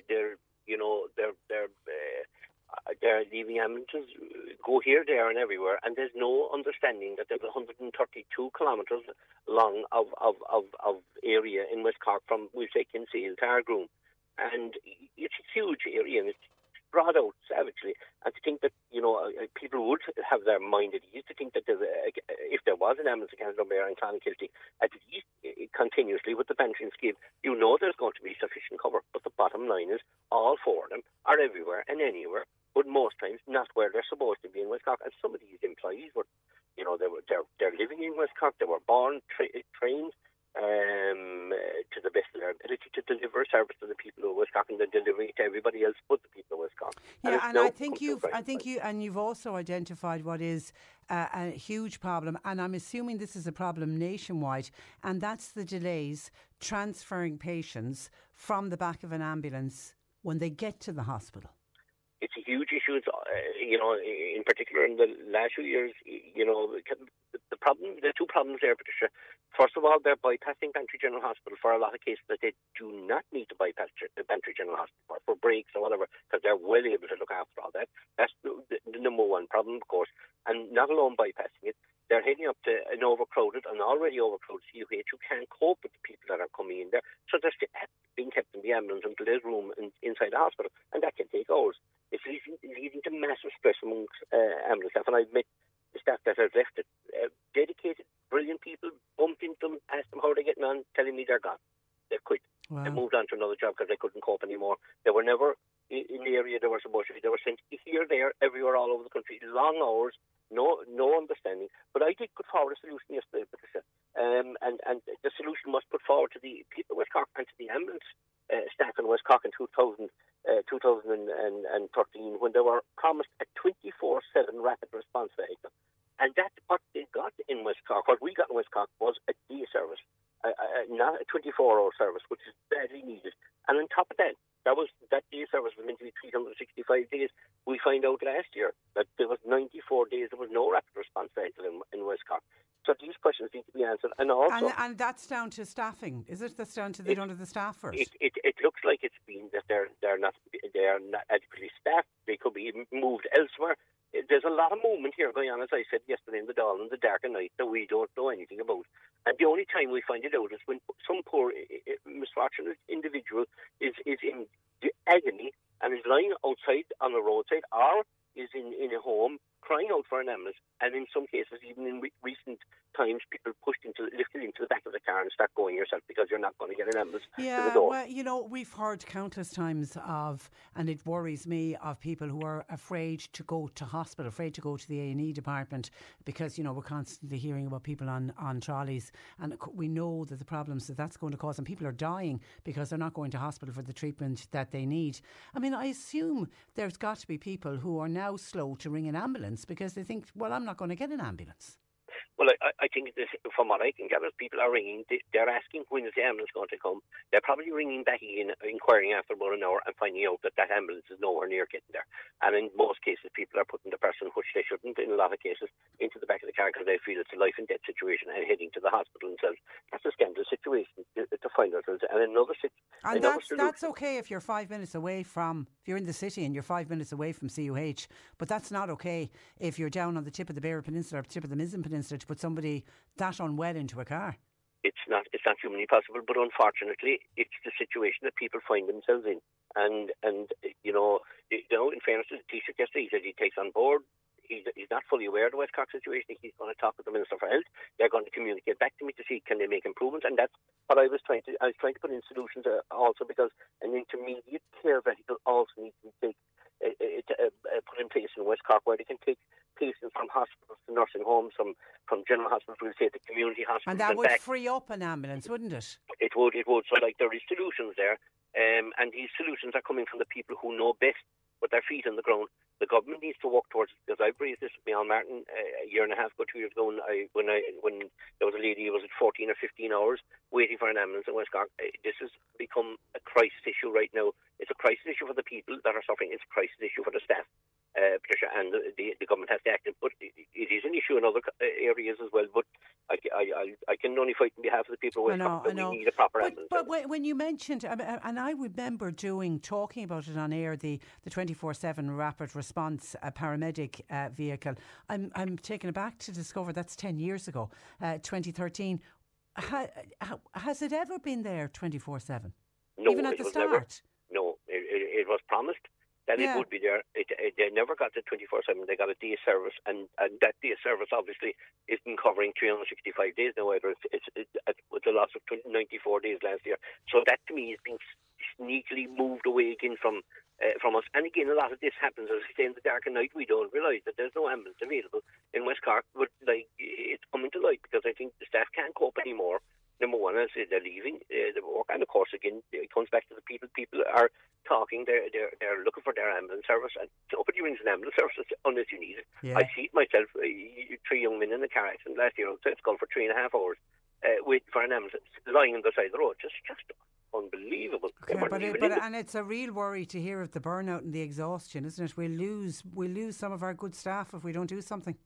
leaving ambulances go here, there and everywhere, and there's no understanding that there's 132 kilometres long of area in West Cork from, we say, Kinsale to Argroom. And it's a huge area and it's brought out savagely. And to think that, people would have their mind at ease to think that if there was an ambulance in Castlemare and Clonakilty at least continuously with the pension scheme, there's going to be sufficient cover. But the bottom line is all four of them are everywhere and anywhere, but most times not where they're supposed to be in West Cork. And some of these employees were, they're living in West Cork. They were born, trained to the best of their ability to deliver service to the people of West Cork, and they're delivering to everybody else but the people of West Cork. Yeah, and I think you've also identified what is a huge problem, and I'm assuming this is a problem nationwide, and that's the delays transferring patients from the back of an ambulance when they get to the hospital. It's a huge issue, in particular in the last few years. The two problems there, Patricia. First of all, they're bypassing Bantry General Hospital for a lot of cases that they do not need to bypass Bantry General Hospital for breaks or whatever, because they're well able to look after all that. That's the number one problem, of course. And not alone bypassing it, they're heading up to an overcrowded and already overcrowded CUH who can't cope with the people that are coming in there. So they're being kept in the ambulance until there's room inside the hospital, and that can take hours. It's leading to massive stress amongst ambulance staff. And I've met the staff that have left it, dedicated, brilliant people, bumped into them, asked them how they're getting on, telling me they're gone. They've quit. Wow. They moved on to another job because they couldn't cope anymore. They were never in the area they were supposed to be. They were sent here, there, everywhere, all over the country. Long hours, no understanding. But I did put forward a solution yesterday, Patricia. And the solution was put forward to the people of West Cork and to the ambulance staff in West Cork in 2013 when they were promised a 24/7 rapid response vehicle. And that's what they got in West Cork. What we got in West Cork was a day service, not a 24-hour service, which is badly needed. And on top of that, that day service was meant to be 365 days. We find out last year that there was 94 days, there was no rapid response vehicle in West Cork. So these questions need to be answered. And also... And that's down to staffing, is it? That's down to they don't have the staffers? It looks like it's been that they are not adequately staffed. They could be moved elsewhere. There's a lot of movement here going on, as I said yesterday, in the Dáil and the dark of night that we don't know anything about. And the only time we find it out is when some poor misfortunate individual is in agony and is lying outside on the roadside or is in a home crying out for an ambulance. And in some cases, even in recent times, people lifted into the back of the car and start going yourself because you're not going to get an ambulance to the door. Well, we've heard countless times and it worries me, of people who are afraid to go to hospital, afraid to go to the A&E department because, we're constantly hearing about people on trolleys, and we know that the problems that's going to cause, and people are dying because they're not going to hospital for the treatment that they need. I mean, I assume there's got to be people who are now slow to ring an ambulance because they think, well, I'm not going to get an ambulance. Well, I think this, from what I can gather, people are ringing. They're asking when is the ambulance going to come. They're probably ringing back again, inquiring after about an hour and finding out that that ambulance is nowhere near getting there. And in most cases, people are putting the person, which they shouldn't, in a lot of cases, into the back of the car because they feel it's a life and death situation and heading to the hospital themselves. That's a scandalous situation to find ourselves. And another situation. And that's okay if you're 5 minutes away from, if you're in the city and you're 5 minutes away from CUH, but that's not okay if you're down on the tip of the Beira Peninsula or tip of the Mizzen Peninsula to put somebody that unwed into a car. It's not humanly possible, but unfortunately, it's the situation that people find themselves in. And you know, in fairness to the Taoiseach yesterday, he said he takes on board. He's not fully aware of the West Cork situation. He's going to talk with the Minister for Health. They're going to communicate back to me to see can they make improvements. And that's what I was trying to. I was trying to put in solutions also, because an intermediate care vehicle also needs to be put in place in West Cork, where they can take patients from hospitals to nursing homes, from general hospitals, we'll say, to community hospitals. And that would free up an ambulance, wouldn't it? It would. So, like, there is solutions there. And these solutions are coming from the people who know best, with their feet on the ground. The government needs to walk towards it, because I've raised this with Micheál Martin a year and a half ago, 2 years ago, when there was a lady who was at 14 or 15 hours waiting for an ambulance in West Cork. This has become a crisis issue right now. It's a crisis issue for the people that are suffering. It's a crisis issue for the staff, Patricia, and the government has to act. But it is an issue in other areas as well. But I can only fight on behalf of the people who we need a proper ambulance. But when you mentioned, and I remember talking about it on air, the 24/7 rapid response paramedic vehicle. I'm taken aback to discover that's 10 years ago, 2013. Has it ever been there 24/7? No, even at the start? Never. No, it was promised that it would be there. They never got to 24/7. They got a day service, and that day service obviously isn't covering 365 days now either. It's with the loss of 94 days last year. So that to me is being sneakily moved away again from us. And again, a lot of this happens, as I say, in the dark at night. We don't realise that there's no ambulance available in West Cork, but like it's coming to light because I think the staff can't cope anymore. Number one, as they're leaving the work, and of course, again, it comes back to the people. People are talking. They're looking for their ambulance service, and nobody rings an ambulance service unless you need it. Yeah. I see it myself. 3 young men in a car accident last year. It's gone for 3.5 hours waiting for an ambulance, lying on the side of the road. Just unbelievable. Yeah, but it's a real worry to hear of the burnout and the exhaustion, isn't it? We lose some of our good staff if we don't do something.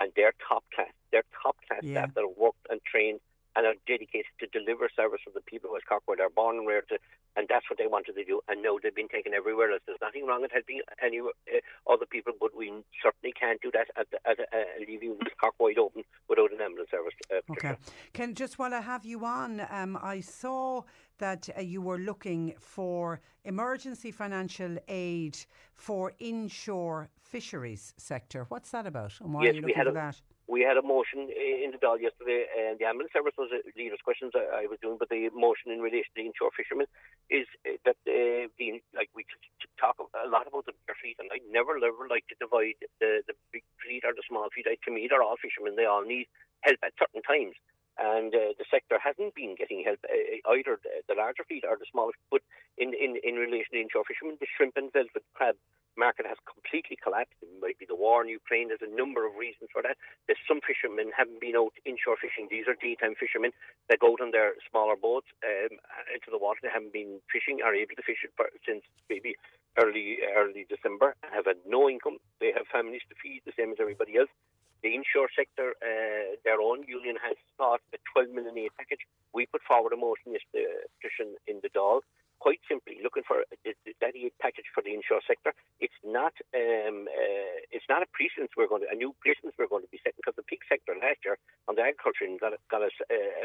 And they're top class. They're top class staff that have worked and trained and are dedicated to deliver service for the people of West Cork, where they're born and reared, and that's what they wanted to do. And now they've been taken everywhere else. There's nothing wrong with helping any other people, but we certainly can't do that at leaving West Cork wide open without an ambulance service. Okay. Ken, just while I have you on, I saw that you were looking for emergency financial aid for inshore fisheries sector. What's that about, and why are you looking for that? We had a motion in the Dáil yesterday, and the ambulance service was a leader's questions I was doing, but the motion in relation to the inshore fishermen is that we talk a lot about the bigger fleet, and I never like to divide the big fleet or the small fleet. To me, they're all fishermen. They all need help at certain times. And the sector hasn't been getting help, either the larger fleet or the smaller fleet. But in relation to inshore fishermen, the shrimp and velvet crab market has completely collapsed. It might be the war in Ukraine. There's a number of reasons for that. There's some fishermen haven't been out inshore fishing. These are daytime fishermen that go out on their smaller boats into the water. They haven't been fishing or able to fish it since maybe early December. Have had no income. They have families to feed, the same as everybody else. The inshore sector, their own union has sought a 12 million aid package. We put forward a motion yesterday in the Dáil, quite simply looking for that aid package for the inshore sector. It's not a precedence a new precedence we're going to be setting, because the pig sector last year on the agriculture got a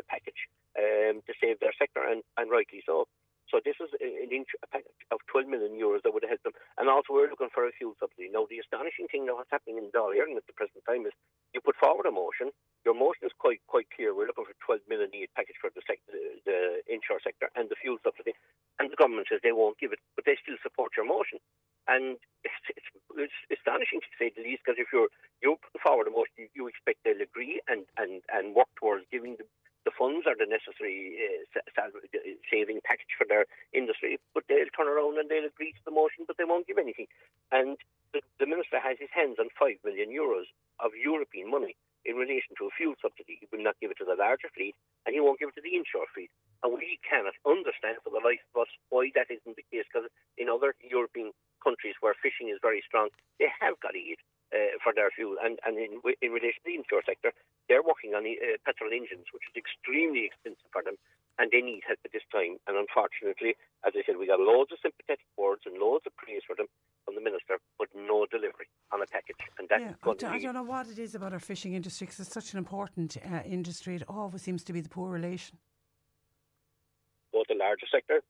package to save their sector, and rightly so. So this is a package of 12 million euros that would help them. And also we're looking for a fuel subsidy. Now, the astonishing thing now what's happening in the Dáil hearing at the present time is you put forward a motion. Your motion is quite clear. We're looking for 12 million aid package for the inshore sector and the fuel subsidy. And the government says they won't give it, but they still support your motion. And it's astonishing, to say the least, because if you're putting forward a motion, you expect they'll agree and work towards giving the funds or the necessary saving package for their industry, but they'll turn around and they'll agree to the motion, but they won't give anything. And the Minister has his hands on 5 million euros of European money. in relation to a fuel subsidy. He will not give it to the larger fleet, and he won't give it to the inshore fleet. And we cannot understand for the life of us why that isn't the case, because in other European countries where fishing is very strong, they have got to eat for their fuel. And in relation to the inshore sector, they're working on the petrol engines, which is extremely expensive for them, and they need help at this time. And unfortunately, as I said, we got loads of sympathetic words and loads of praise for them from the Minister, but no delivery on a package. And that's I don't know what it is about our fishing industry, because it's such an important industry. It always seems to be the poor relation. Both the larger sector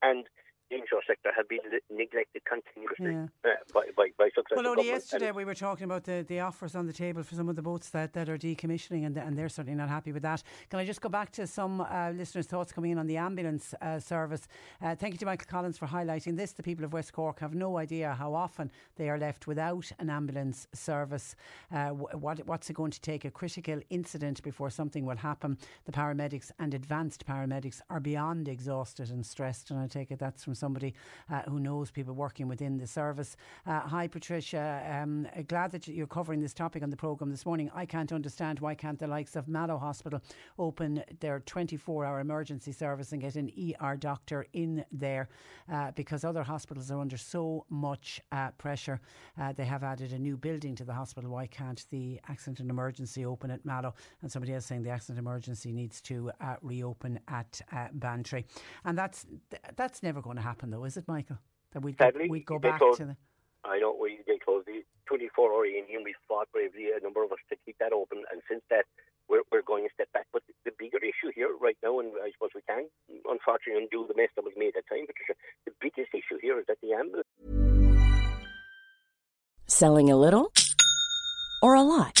and the inshore sector have been neglected continuously by successive governments. Well, only yesterday we were talking about the offers on the table for some of the boats that are decommissioning, and they're certainly not happy with that. Can I just go back to some listeners' thoughts coming in on the ambulance service? Thank you to Michael Collins for highlighting this. The people of West Cork have no idea how often they are left without an ambulance service. What's it going to take? A critical incident before something will happen. The paramedics and advanced paramedics are beyond exhausted and stressed, and I take it that's from somebody who knows people working within the service. Hi Patricia, glad that you're covering this topic on the programme this morning. I can't understand why can't the likes of Mallow Hospital open their 24-hour emergency service and get an ER doctor in there, because other hospitals are under so much pressure. They have added a new building to the hospital. Why can't the accident and emergency open at Mallow? And somebody else saying the accident emergency needs to reopen at Bantry. And that's never going to happen, though, is it, Michael? That we'd go back to the... I know, they closed the 24-hour union. We fought bravely, a number of us, to keep that open, and since that, we're going a step back. But the bigger issue here right now, and I suppose we can, unfortunately, undo the mess that was made at that time, Patricia, the biggest issue here is that the ambulance... Selling a little or a lot?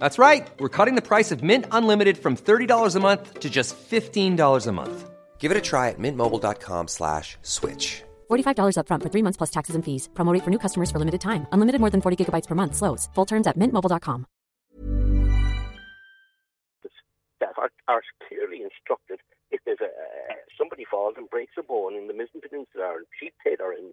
That's right. We're cutting the price of Mint Unlimited from $30 a month to just $15 a month. Give it a try at mintmobile.com/switch. $45 up front for 3 months plus taxes and fees. Promo rate for new customers for limited time. Unlimited more than 40 gigabytes per month slows. Full terms at mintmobile.com. Staff are clearly instructed if there's somebody falls and breaks a bone in the Mizzen Peninsula or Sheep Head or in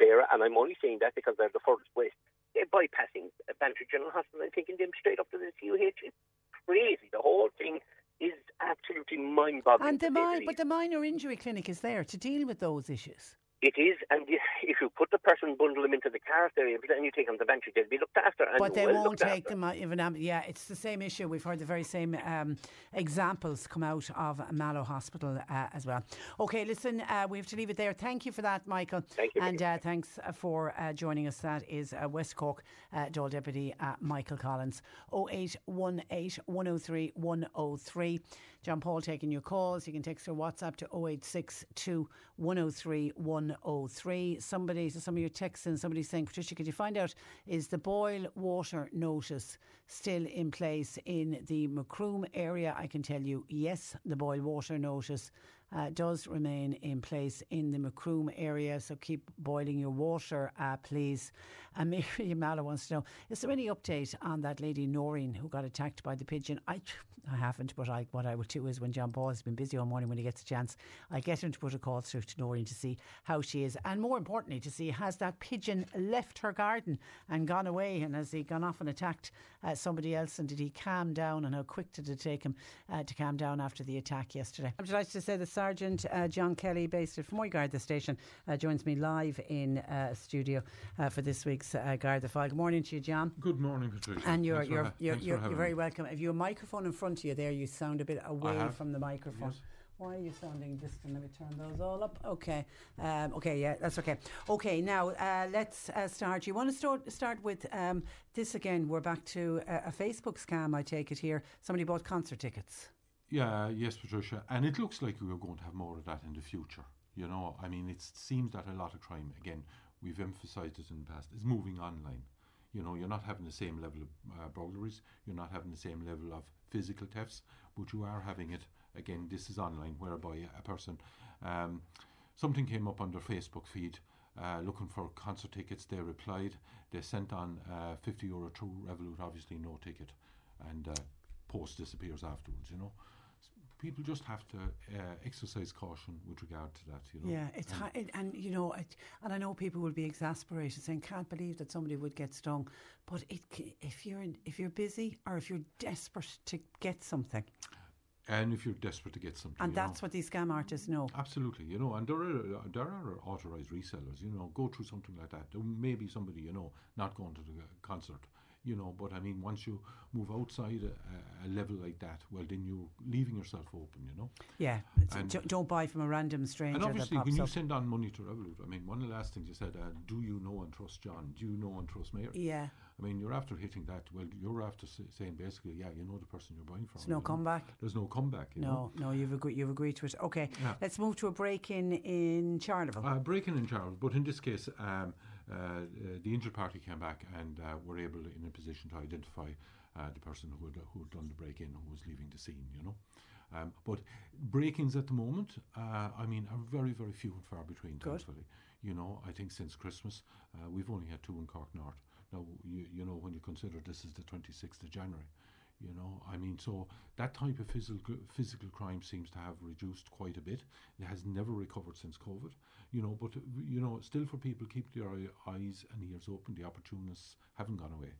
Beira, and I'm only saying that because they're the furthest west. They're bypassing Bantry General Hospital and taking them straight up to the CUH. It's crazy. The whole thing is absolutely mind-boggling. And the minor injury clinic is there to deal with those issues. It is, and if you put the person, bundle them into the car area, and you take them to Bantry, they'll be looked after. And but they won't take them out of an ambulance. Yeah, it's the same issue. We've heard the very same examples come out of Mallow Hospital as well. Okay, listen, we have to leave it there. Thank you for that, Michael. Thank you. And thanks for joining us. That is West Cork Dáil Deputy Michael Collins. 0818 103 103. John Paul taking your calls. You can text or WhatsApp to 0862 103 103. Some of your texts and somebody's saying, Patricia, could you find out, is the boil water notice still in place in the Macroom area? I can tell you, yes, the boil water notice does remain in place in the Macroom area, so keep boiling your water, please. Miriam Mallow wants to know, is there any update on that lady Noreen who got attacked by the pigeon? I haven't, but what I would to is when John Paul has been busy all morning, when he gets a chance, I get him to put a call through to Noreen to see how she is, and more importantly to see, has that pigeon left her garden and gone away, and has he gone off and attacked somebody else, and did he calm down, and how quick did it take him to calm down after the attack yesterday. I'm delighted to say that Sergeant John Kelly, based at Moygarde the station, joins me live in studio for this week's Garda the File. Good morning to you, John. Good morning, Patricia. And you're very welcome. Have you a microphone in front of you there? You sound a bit away from the microphone. Yes. Why are you sounding distant? Let me turn those all up. Okay. Okay, yeah, that's okay. Okay, now let's start. You want to start with this again. We're back to a Facebook scam, I take it here. Somebody bought concert tickets. Yeah, yes, Patricia. And it looks like we're going to have more of that in the future. You know, I mean, it seems that a lot of crime, again, we've emphasised it in the past, is moving online. You know, you're not having the same level of burglaries, you're not having the same level of physical thefts, but you are having it, again, this is online, whereby a person, something came up on their Facebook feed, looking for concert tickets, they replied, they sent on €50 to Revolut, obviously no ticket, and post disappears afterwards, you know. People just have to exercise caution with regard to that, you know. Yeah, it's and I know people will be exasperated, saying, "Can't believe that somebody would get stung." But if you're busy, or if you're desperate to get something, and that's what these scam artists know. Absolutely, you know. And there are authorised resellers, you know. Go through something like that. There may be somebody, you know, not going to the concert. You know, but I mean, once you move outside a level like that, well, then you're leaving yourself open, you know. Yeah, and don't buy from a random stranger. And obviously, when you send on money to Revolut, I mean, one of the last things you said, do you know and trust John? Do you know and trust Mary? Yeah. I mean, you're after hitting that. Well, you're after saying basically, yeah, you know the person you're buying from. There's no comeback. There's no comeback. No, you've agreed to it. Okay, yeah. Let's move to a break-in in Charleville. But in this case, the injured party came back and were able to, in a position to identify the person who had done the break-in, who was leaving the scene, you know. But break-ins at the moment, I mean, are very, very few and far between, thankfully. You know, I think since Christmas, we've only had two in Cork North. Now, you know, when you consider this is the 26th of January, you know, I mean, so that type of physical crime seems to have reduced quite a bit. It has never recovered since COVID, you know, but, you know, still for people, keep their eyes and ears open. The opportunists haven't gone away.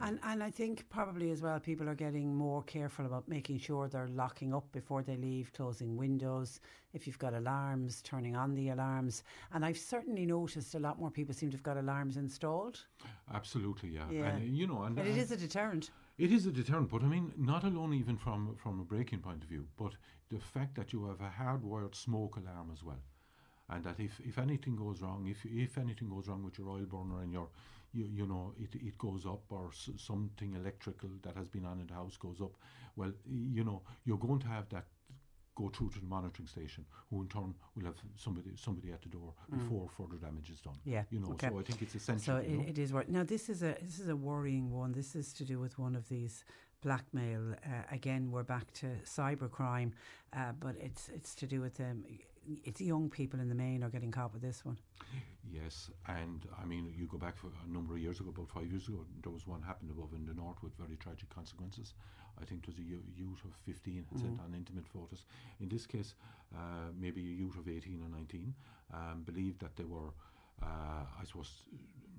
And I think probably as well, people are getting more careful about making sure they're locking up before they leave, closing windows, if you've got alarms, turning on the alarms. And I've certainly noticed a lot more people seem to have got alarms installed. Absolutely, yeah. And, you know, and it is a deterrent. It is a deterrent, but I mean, not alone even from a break-in point of view, but the fact that you have a hardwired smoke alarm as well, and that if anything goes wrong, if anything goes wrong with your oil burner and your, you know, it goes up, or something electrical that has been on in the house goes up, well, you know, you're going to have that go through to the monitoring station, who in turn will have somebody at the door before further damage is done. Yeah, you know. Okay. So I think it's essential. So it is worth. Now this is a worrying one. This is to do with one of these blackmail. Again, we're back to cybercrime, but it's to do with them. It's young people in the main are getting caught with this one. Yes, and I mean, you go back for a number of years ago, about 5 years ago, there was one happened above in the north with very tragic consequences. I think it was a youth of 15 had sent on intimate photos. In this case, maybe a youth of 18 or 19 believed that they were, I suppose,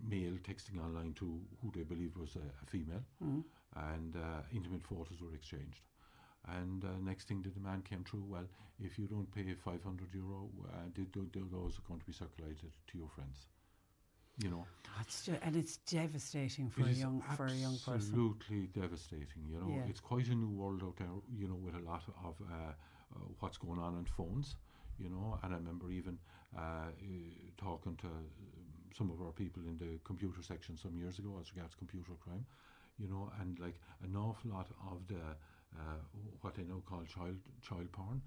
male texting online to who they believed was a female, and intimate photos were exchanged. And next thing, the demand came through, well, if you don't pay €500, those are going to be circulated to your friends. You know, and it's devastating for a young person. Absolutely devastating. You know, yeah. It's quite a new world out there. You know, with a lot of what's going on phones. You know, and I remember even talking to some of our people in the computer section some years ago as regards computer crime. You know, and like an awful lot of the what they now call child porn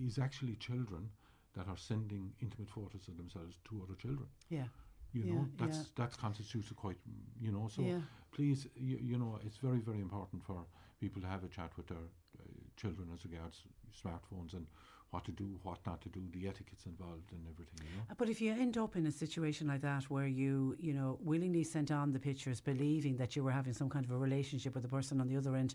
is actually children that are sending intimate photos of themselves to other children. Yeah, you know, that's constitutes quite, you know. So please, you know, it's very, very important for people to have a chat with their children as regards smartphones and what to do, what not to do, the etiquettes involved and everything, you know. But if you end up in a situation like that where you know, willingly sent on the pictures believing that you were having some kind of a relationship with the person on the other end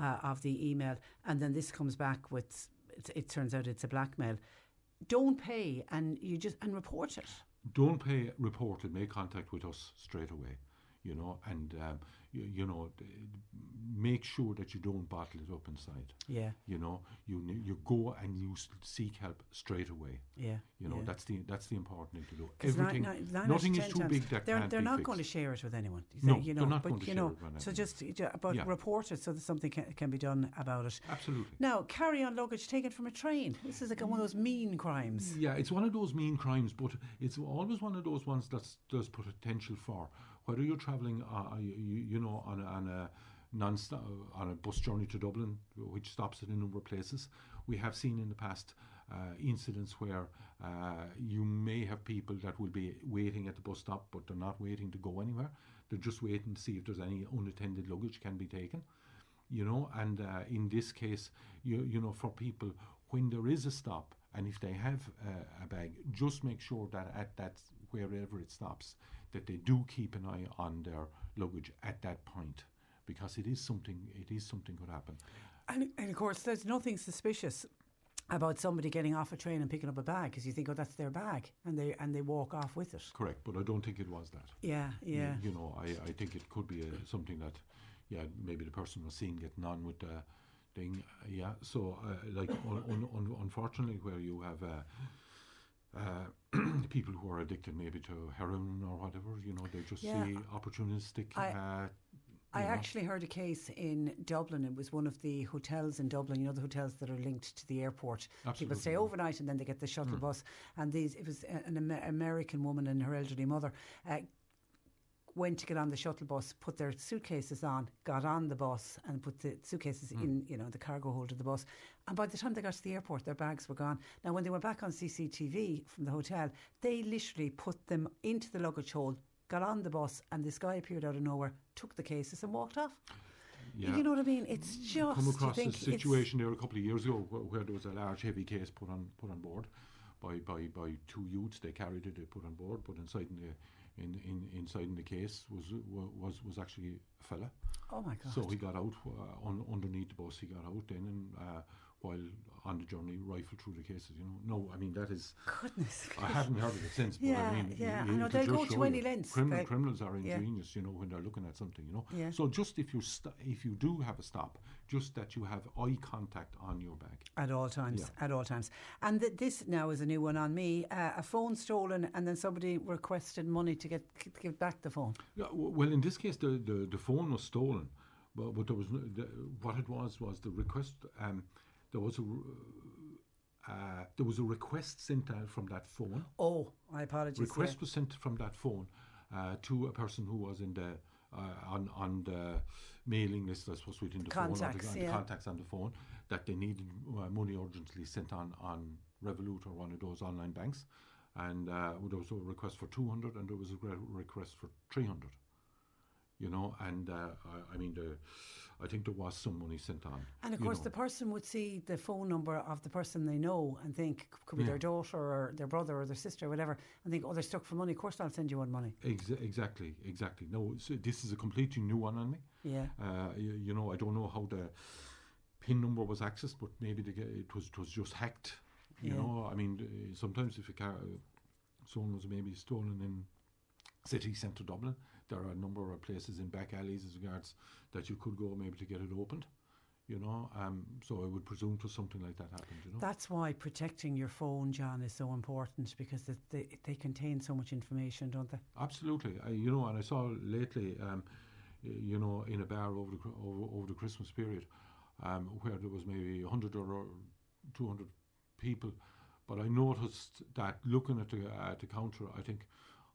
of the email, and then this comes back with, it turns out it's a blackmail, don't pay and report it. Don't pay, report it, make contact with us straight away. You know, and you know, make sure that you don't bottle it up inside. Yeah. You know, you go and you seek help straight away. Yeah. You know, that's the important thing to do. Everything, nothing is too big that they're not going to share it with anyone. No, you know, they're not going to share it with anyone. So just report it so that something can be done about it. Absolutely. Now, carry-on luggage taken from a train. This is like one of those mean crimes. Yeah, it's one of those mean crimes, but it's always one of those ones that there's potential for. Whether you're travelling, you know, on a bus journey to Dublin, which stops at a number of places, we have seen in the past incidents where you may have people that will be waiting at the bus stop, but they're not waiting to go anywhere. They're just waiting to see if there's any unattended luggage can be taken, you know. And in this case, you know, for people, when there is a stop, and if they have a bag, just make sure that at that, wherever it stops, that they do keep an eye on their luggage at that point, because it is something could happen. And of course, there's nothing suspicious about somebody getting off a train and picking up a bag, because you think, oh, that's their bag, and they walk off with it. Correct, but I don't think it was that. Yeah, yeah. You know, I think it could be something that, yeah, maybe the person was seen getting on with the thing, yeah. So, unfortunately, where you have people who are addicted maybe to heroin or whatever, you know, they just see opportunistic. I actually heard a case in Dublin. It was one of the hotels in Dublin, you know, the hotels that are linked to the airport. Absolutely. People stay overnight and then they get the shuttle bus. And it was an American woman and her elderly mother went to get on the shuttle bus, put their suitcases on, got on the bus and put the suitcases in, you know, the cargo hold of the bus. And by the time they got to the airport, their bags were gone. Now, when they went back on CCTV from the hotel, they literally put them into the luggage hold, got on the bus, and this guy appeared out of nowhere, took the cases and walked off. Yeah. You know what I mean? It's just... Come across a situation there a couple of years ago where there was a large, heavy case put on board by two youths. They carried it, they put on board, but inside in the case was actually a fella. Oh my God! So he got out underneath the bus. He got out then, and while on the journey, rifled through the cases. You know, no, I mean that is goodness. I haven't heard of it since. But yeah, I mean, yeah. I know they go to any lengths. Criminals are ingenious, you know, when they're looking at something, you know. Yeah. So just if you do have a stop, just that you have eye contact on your bag at all times. Yeah. At all times. And this now is a new one on me. A phone stolen, and then somebody requested money to give back the phone. Yeah, well, in this case, the phone was stolen, but there was what it was the request. There was a request sent out from that phone. Oh, I apologise. Request was sent from that phone to a person who was in the on the mailing list, I suppose, within the contacts, phone, the contacts on the phone, that they needed money urgently sent on Revolut or one of those online banks. And there was a request for 200 and there was a request for 300, you know, and I mean, I think there was some money sent on. And of course, the person would see the phone number of the person they know and think, could be their daughter or their brother or their sister or whatever, and think, oh, they're stuck for money, of course I'll send you one money. Exactly. No, so this is a completely new one on me. Yeah. You know, I don't know how the PIN number was accessed, but maybe it was just hacked. You know, I mean, sometimes if someone was maybe stolen in city centre Dublin, there are a number of places in back alleys as regards that you could go maybe to get it opened. You know, so I would presume to something like that happened, you know. That's why protecting your phone, John, is so important, because they contain so much information, don't they? Absolutely. You know, and I saw lately, you know, in a bar over the Christmas period, where there was maybe 100 or 200 people, but I noticed that looking at the counter, I think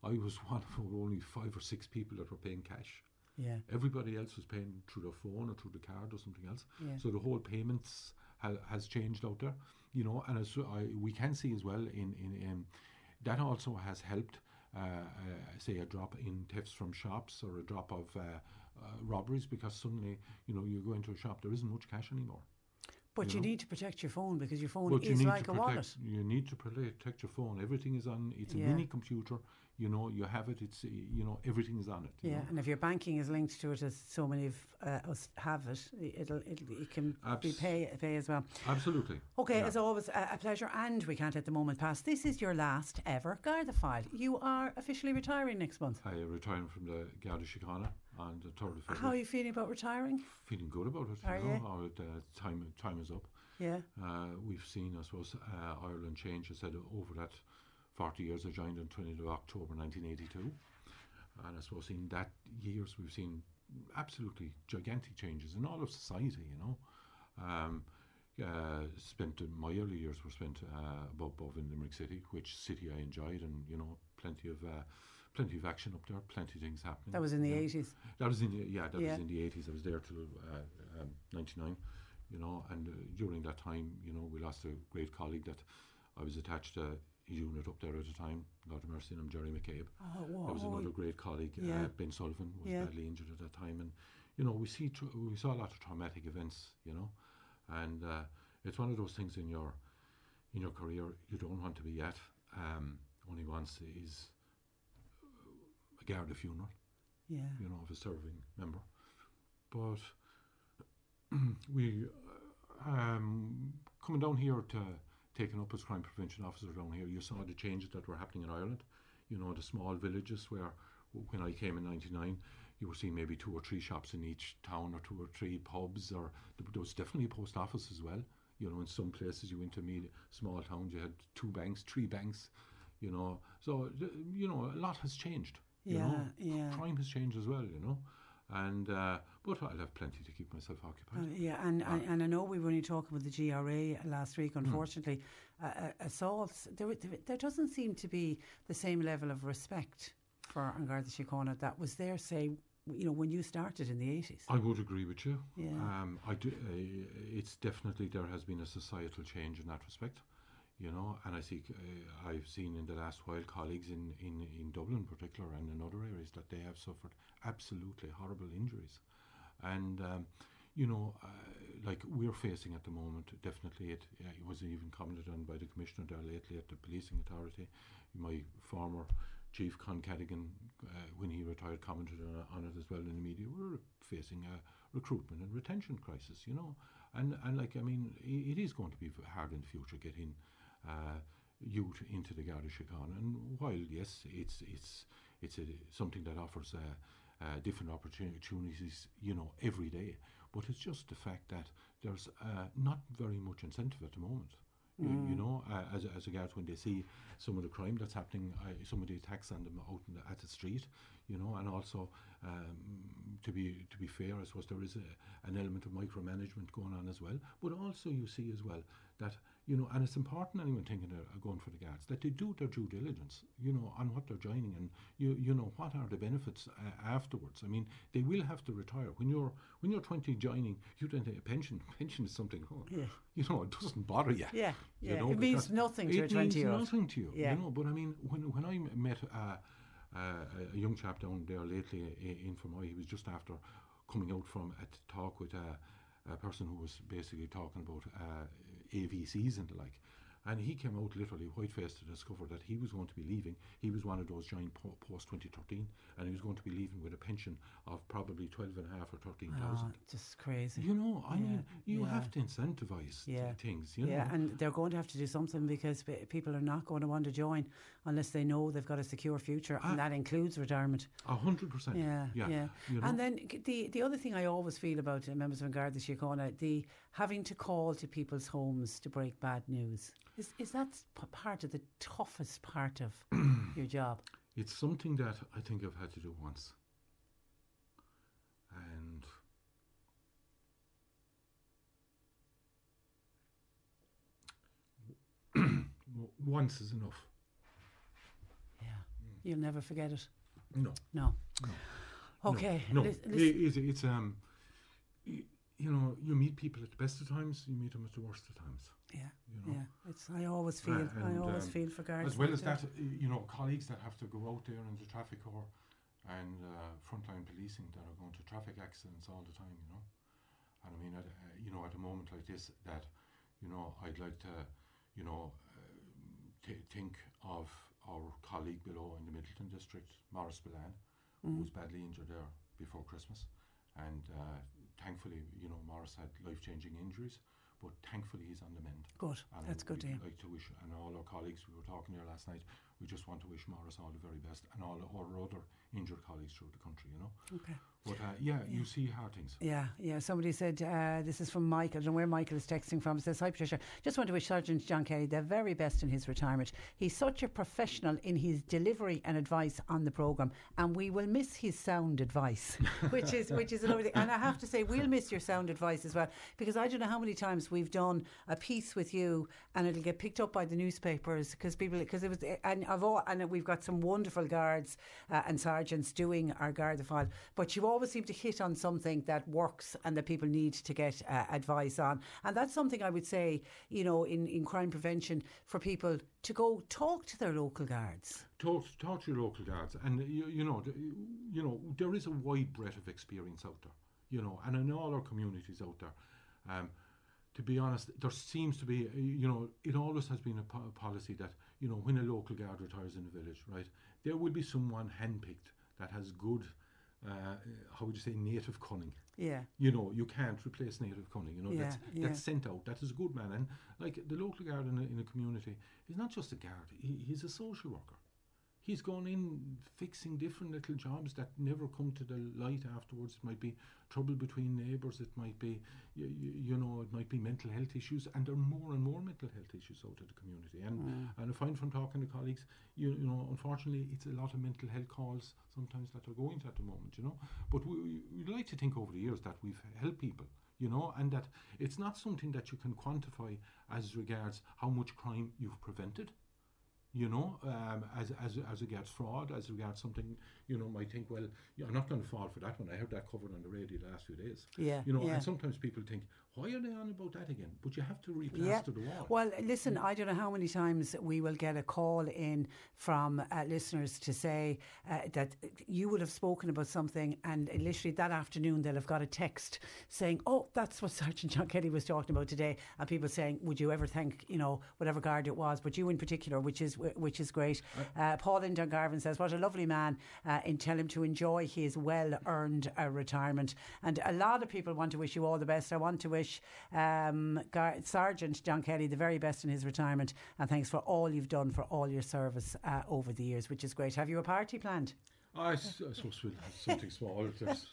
I was one of only 5 or 6 people that were paying cash. Yeah. Everybody else was paying through their phone or through the card or something else. Yeah. So the whole payments has changed out there, you know. And we can see as well in that also has helped. Say a drop in thefts from shops or a drop of robberies, because suddenly, you know, you go into a shop, there isn't much cash anymore. But you need to protect your phone, because your phone is like a wallet. You need to protect your phone. Everything is on. It's a mini computer. You know, you have it. It's, you know, everything is on it. Yeah, know? And if your banking is linked to it, as so many of us have it, it can be pay as well. Absolutely. Okay, as always, a pleasure. And we can't let the moment pass. This is your last ever Garda File. You are officially retiring next month. I am retiring from the Garda Síochána on the 3rd of February. How are you feeling about retiring? Feeling good about it. Are you? Time is up. Yeah. We've seen, I suppose, Ireland change. I said over that 40 years. I joined on 20th of October 1982. And I suppose in that years we've seen absolutely gigantic changes in all of society, you know. My early years were spent above in Limerick City, which city I enjoyed, and, you know, plenty of action up there, plenty of things happening. That was in the 80s. That was in the 80s. I was there till 99, you know, and during that time, you know, we lost a great colleague that I was attached to a unit up there at the time, God have mercy, I'm Jerry McCabe. Oh, wow. There was another great colleague, Ben Sullivan, was badly injured at that time, and, you know, we saw a lot of traumatic events, you know, and it's one of those things in your career you don't want to be at. Only once is a Garda funeral, you know, of a serving member. But we coming down here to taking up as crime prevention officer down here, you saw the changes that were happening in Ireland. You know, the small villages where, when I came in 99, you were seeing maybe 2 or 3 shops in each town, or 2 or 3 pubs, or there was definitely a post office as well. You know, in some places you went to meet small towns, you had 2 banks, 3 banks. You know, so, you know, a lot has changed, you know, crime has changed as well, you know, and, but I'll have plenty to keep myself occupied. And I know we were only talking with the GRA last week, unfortunately, assaults, there doesn't seem to be the same level of respect for an Garda Síochána that was there, say, you know, when you started in the 80s. I would agree with you. Yeah. I do. It's definitely, there has been a societal change in that respect. You know, and I see, I've seen in the last while colleagues in Dublin in particular, and in other areas, that they have suffered absolutely horrible injuries. And, you know, like we're facing at the moment, definitely it was even commented on by the Commissioner there lately at the Policing Authority. My former Chief, Con Cadigan, when he retired, commented on it as well in the media. We're facing a recruitment and retention crisis, you know. And like, I mean, it is going to be hard in the future getting youth into the Garda Síochána, and while yes, it's something that offers different opportunities, you know, every day. But it's just the fact that there's not very much incentive at the moment. You know, as regards when they see some of the crime that's happening, some of the attacks on them out at the street, you know, and also to be fair, I suppose there is an element of micromanagement going on as well. But also you see as well that, you know, and it's important, anyone thinking of going for the guards, that they do their due diligence, you know, on what they're joining, and you know what are the benefits afterwards. I mean, they will have to retire when you're 20 joining. You don't have a pension. Pension is something, you know, it doesn't bother you. Yeah, yeah. You know, it means nothing to a 20-year-old. It means nothing to you. Yeah. You know, but I mean, when I met a young chap down there lately in Fermoy, he was just after coming out from a talk with a person who was basically talking about AVCs and the like, and he came out literally white-faced to discover that he was going to be leaving. He was one of those giant post-2013, and he was going to be leaving with a pension of probably 12,500 or 13,000. Oh, just crazy. You know, I mean, you have to incentivize things, you know. Yeah, and they're going to have to do something, because people are not going to want to join unless they know they've got a secure future, and that includes retirement. 100%. Yeah. You know? And then the other thing I always feel about members of Garda Síochána, the having to call to people's homes to break bad news. Is that part of the toughest part of your job? It's something that I think I've had to do once. And once is enough. Yeah. You'll never forget it. No. Okay. It's you know, you meet people at the best of times, you meet them at the worst of times. Yeah, you know? Yeah. I always feel for Garda. As well as that, you know, colleagues that have to go out there in the traffic corps and frontline policing that are going to traffic accidents all the time, you know. And I mean, at a moment like this, that, you know, I'd like to, you know, think of our colleague below in the Middleton district, Maurice Ballan, who was badly injured there before Christmas. And thankfully, you know, Maurice had life-changing injuries, but thankfully he's on the mend. Good, and that's good to hear. I'd like to wish, and all our colleagues, we were talking here last night, we just want to wish Maurice all the very best, and all our other injured colleagues throughout the country, you know. Okay. But you see hard things. Yeah. Somebody said, this is from Michael, and where Michael is texting from, says, "Hi Patricia, just want to wish Sergeant John Kelly the very best in his retirement. He's such a professional in his delivery and advice on the programme, and we will miss his sound advice," which is another thing. And I have to say, we'll miss your sound advice as well, because I don't know how many times we've done a piece with you, and it'll get picked up by the newspapers because it was, and we've got some wonderful guards and sergeants doing our guard the file, but you always seem to hit on something that works and that people need to get advice on. And that's something I would say, you know, in crime prevention, for people to go talk to their local guards. Talk to your local guards. And, you know, there is a wide breadth of experience out there, you know, and in all our communities out there. To be honest, there seems to be, you know, it always has been a policy that, you know, when a local guard retires in a village, right, there will be someone handpicked that has good, how would you say, native cunning. Yeah. You know, you can't replace native cunning. You know, that's sent out. That is a good man. And like the local guard in a community is not just a guard. He's a social worker. He's gone in fixing different little jobs that never come to the light afterwards. It might be trouble between neighbours. It might be, it might be mental health issues. And there are more and more mental health issues out of the community. And I find from talking to colleagues, you know, unfortunately, it's a lot of mental health calls sometimes that are going to at the moment, you know. But we like to think over the years that we've helped people, you know, and that it's not something that you can quantify as regards how much crime you've prevented. You know, as regards fraud, as regards something, you know, might think, well, I'm not going to fall for that one. I heard that covered on the radio the last few days. Yeah, you know, and sometimes people think, why are they on about that again? But you have to replaster the wall. Well, listen, I don't know how many times we will get a call in from listeners to say that you would have spoken about something, and literally that afternoon they'll have got a text saying, "Oh, that's what Sergeant John Kelly was talking about today," and people saying, "Would you ever thank, you know, whatever guard it was, but you in particular," which is great. Paul in Dungarvan says, "What a lovely man, and tell him to enjoy his well-earned retirement." And a lot of people want to wish you all the best. I want to wish Sergeant John Kelly the very best in his retirement, and thanks for all you've done, for all your service over the years, which is great. Have you a party planned? I suppose we'll have something small. There's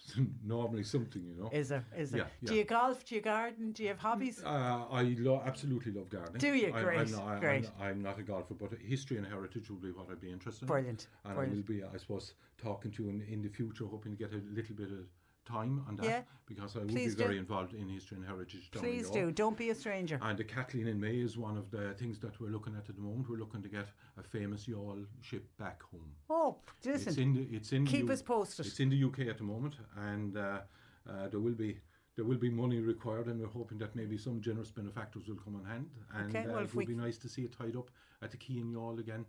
normally something, you know. Is there? Yeah. Do you golf? Do you garden? Do you have hobbies? I absolutely love gardening. Do you? I'm not a golfer, but history and heritage will be what I'd be interested in. Brilliant. I will be, I suppose, talking to you in the future, hoping to get a little bit of time on that, because I would be very involved in history and heritage. Please do. Don't be a stranger. And the Kathleen in May is one of the things that we're looking at the moment. We're looking to get a famous yawl ship back home. Oh, listen. It's in keep us posted. It's in the UK at the moment, and there will be money required, and we're hoping that maybe some generous benefactors will come on hand. And it would be nice to see it tied up at the Key and Yawl again.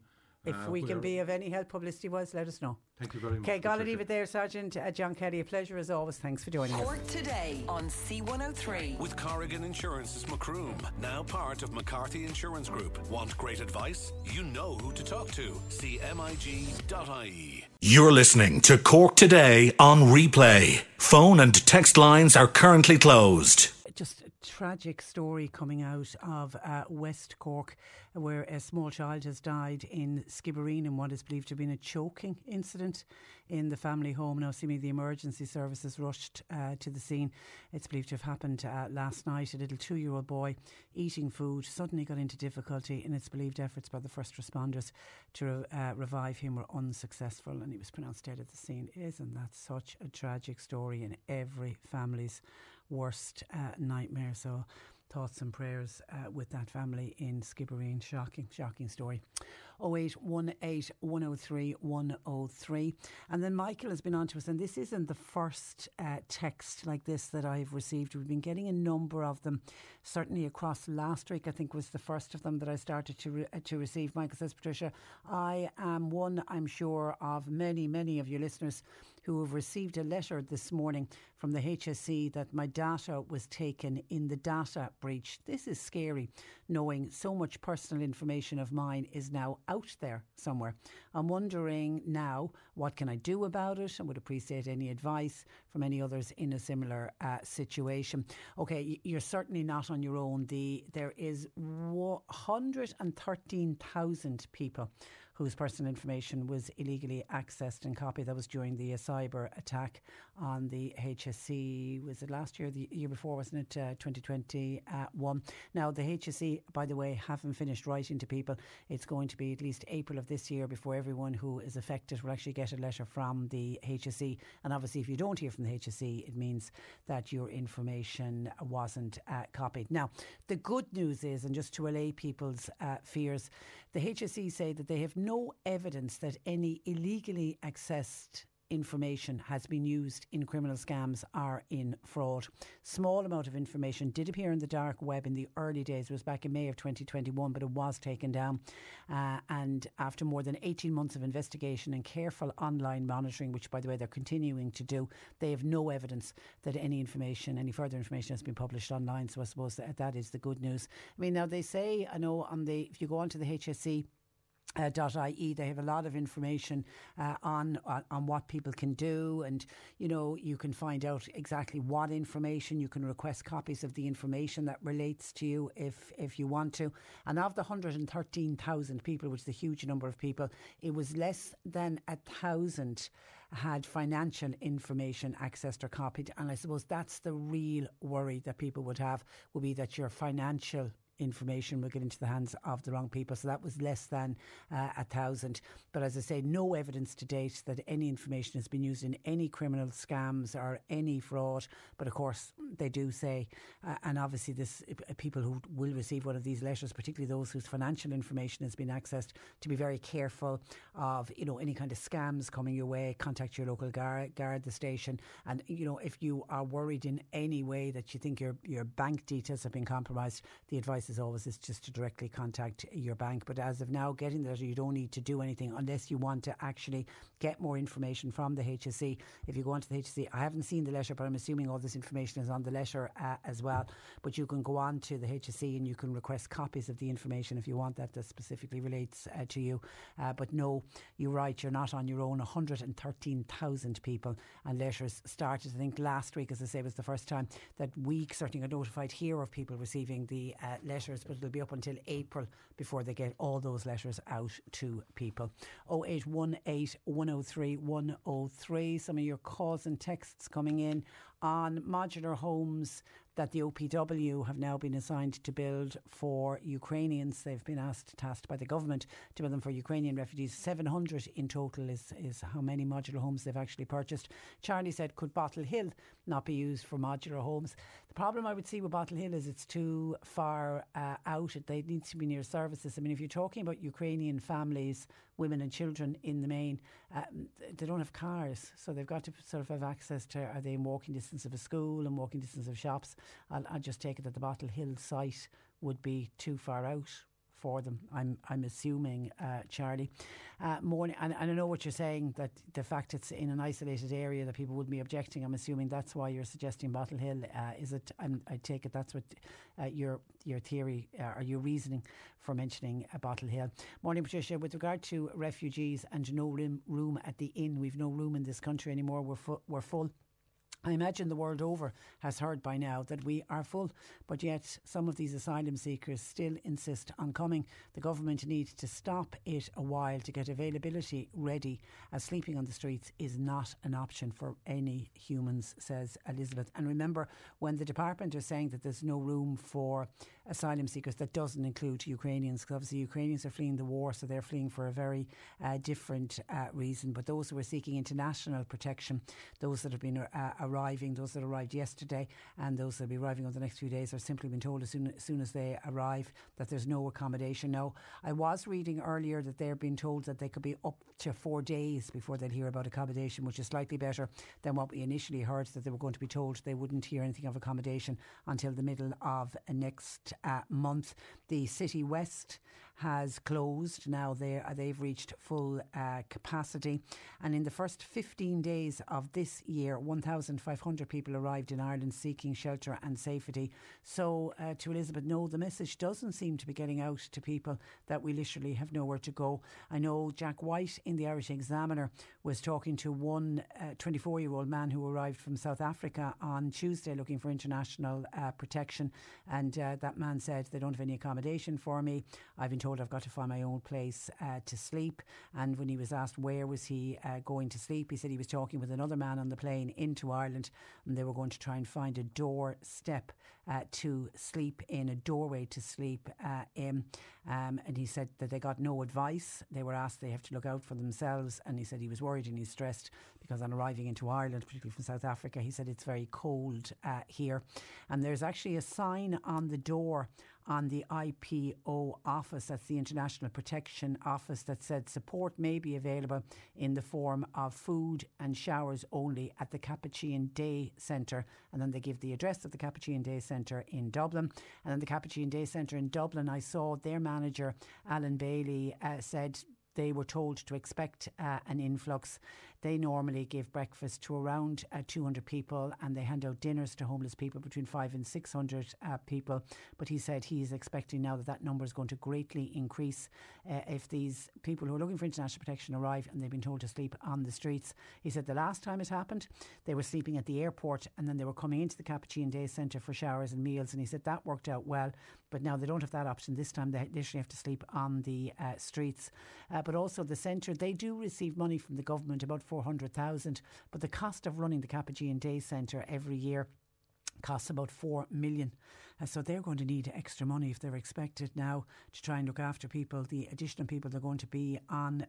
If we can be of any help publicity-wise, let us know. Thank you very much. Okay, gotta leave it there, Sergeant John Kelly. A pleasure as always. Thanks for joining us. Cork Today on C103. With Corrigan Insurance's Macroom, now part of McCarthy Insurance Group. Want great advice? You know who to talk to. CMIG.ie. You're listening to Cork Today on replay. Phone and text lines are currently closed. Just a tragic story coming out of West Cork, where a small child has died in Skibbereen in what is believed to have been a choking incident in the family home. Now, seemingly the emergency services rushed to the scene. It's believed to have happened last night. A little 2-year-old boy eating food suddenly got into difficulty, and it's believed efforts by the first responders to revive him were unsuccessful, and he was pronounced dead at the scene. Isn't that such a tragic story, in every family's worst nightmare? So thoughts and prayers with that family in Skibbereen. Shocking story. 0818 103 103. And then Michael has been on to us, and this isn't the first text like this that I've received. We've been getting a number of them, certainly across last week. I think was the first of them that I started to receive. Michael says, "Patricia, I am one, I'm sure, of many, many of your listeners who have received a letter this morning from the HSE that my data was taken in the data breach. This is scary, knowing so much personal information of mine is now out there somewhere. I'm wondering now, what can I do about it? I would appreciate any advice from any others in a similar situation. Okay, you're certainly not on your own. There is 113,000 people whose personal information was illegally accessed and copied. That was during the cyber attack on the HSE. Was it last year? The year before, wasn't it? 2021. Now, the HSE, by the way, haven't finished writing to people. It's going to be at least April of this year before everyone who is affected will actually get a letter from the HSE. And obviously, if you don't hear from the HSE, it means that your information wasn't copied. Now, the good news is, and just to allay people's fears, the HSE say that they have no evidence that any illegally accessed information has been used in criminal scams or in fraud. Small amount of information did appear in the dark web in the early days. It was back in May of 2021, but it was taken down. And after more than 18 months of investigation and careful online monitoring, which, by the way, they're continuing to do, they have no evidence that any further information has been published online. So I suppose that is the good news. I mean, now they say, I know, if you go onto the HSE, .ie, they have a lot of information on what people can do, and you can find out exactly what information. You can request copies of the information that relates to you if you want to. And of the 113,000 people, which is a huge number of people, it was less than 1,000 had financial information accessed or copied. And I suppose that's the real worry that people would be that your financial information will get into the hands of the wrong people. So that was less than 1,000. But as I say, no evidence to date that any information has been used in any criminal scams or any fraud. But of course, they do say, and obviously people who will receive one of these letters, particularly those whose financial information has been accessed, to be very careful of any kind of scams coming your way. Contact your local guard, the station. And if you are worried in any way that you think your bank details have been compromised, the advice as always is just to directly contact your bank. But as of now, getting the letter, you don't need to do anything unless you want to actually get more information from the HSE. If you go onto the HSE, I haven't seen the letter, but I'm assuming all this information is on the letter as well. But you can go on to the HSE and you can request copies of the information if you want that specifically relates to you. But no, you're right, you're not on your own. 113,000 people and letters started. I think last week, as I say, was the first time that we certainly got notified here of people receiving the letters, but it'll be up until April before they get all those letters out to people. 0818 103 103. Some of your calls and texts coming in on modular homes that the OPW have now been assigned to build for Ukrainians. They've been tasked by the government to build them for Ukrainian refugees. 700 in total is how many modular homes they've actually purchased. Charlie said, could Bottle Hill not be used for modular homes? The problem I would see with Bottle Hill is it's too far out. It needs to be near services. I mean, if you're talking about Ukrainian families, women and children in the main, they don't have cars, so they've got to sort of have access to, are they in walking distance of a school and walking distance of shops? I'll just take it that the Bottle Hill site would be too far out for them, I'm assuming, Charlie. Morning, and I know what you're saying, that the fact it's in an isolated area that people would be objecting. I'm assuming that's why you're suggesting Bottle Hill. Is it? I take it that's what your theory or your reasoning for mentioning Bottle Hill. Morning, Patricia. With regard to refugees and no room at the inn, we've no room in this country anymore. We're full. I imagine the world over has heard by now that we are full, but yet some of these asylum seekers still insist on coming. The government needs to stop it a while to get availability ready, as sleeping on the streets is not an option for any humans, says Elizabeth. And remember, when the department are saying that there's no room for asylum seekers, that doesn't include Ukrainians, because obviously Ukrainians are fleeing the war, so they're fleeing for a very different reason. But those who are seeking international protection, those that have been those that arrived yesterday and those that will be arriving over the next few days, are simply been told as soon as they arrive that there's no accommodation. Now, I was reading earlier that they're being told that they could be up to 4 days before they'll hear about accommodation, which is slightly better than what we initially heard, that they were going to be told they wouldn't hear anything of accommodation until the middle of next month. The City West has closed. Now they've reached full capacity, and in the first 15 days of this year 1,500 people arrived in Ireland seeking shelter and safety. So to Elizabeth, no, the message doesn't seem to be getting out to people that we literally have nowhere to go. I know Jack White in the Irish Examiner was talking to one 24-year-old man who arrived from South Africa on Tuesday looking for international protection, and that man said, they don't have any accommodation for me, I've been told I've got to find my own place to sleep. And when he was asked where was he going to sleep, he said he was talking with another man on the plane into Ireland, and they were going to try and find a doorstep to sleep in, a doorway to sleep in. And he said that they got no advice. They were asked they have to look out for themselves, and he said he was worried and he's stressed because on arriving into Ireland, particularly from South Africa, he said it's very cold here. And there's actually a sign on the door on the IPO office, that's the International Protection Office, that said support may be available in the form of food and showers only at the Capuchin Day Centre. And then they give the address of the Capuchin Day Centre in Dublin. And then the Capuchin Day Centre in Dublin, I saw their manager, Alan Bailey, said they were told to expect an influx. They normally give breakfast to around 200 people, and they hand out dinners to homeless people between 500 and 600 people. But he said he's expecting now that that number is going to greatly increase if these people who are looking for international protection arrive and they've been told to sleep on the streets. He said the last time it happened, they were sleeping at the airport and then they were coming into the Capuchin Day Centre for showers and meals, and he said that worked out well. But now they don't have that option this time. They literally have to sleep on the streets. But also the centre, they do receive money from the government, about 400,000, but the cost of running the Capuchin Day Centre every year costs about 4 million, so they're going to need extra money if they're expected now to try and look after people, the additional people that are going to be on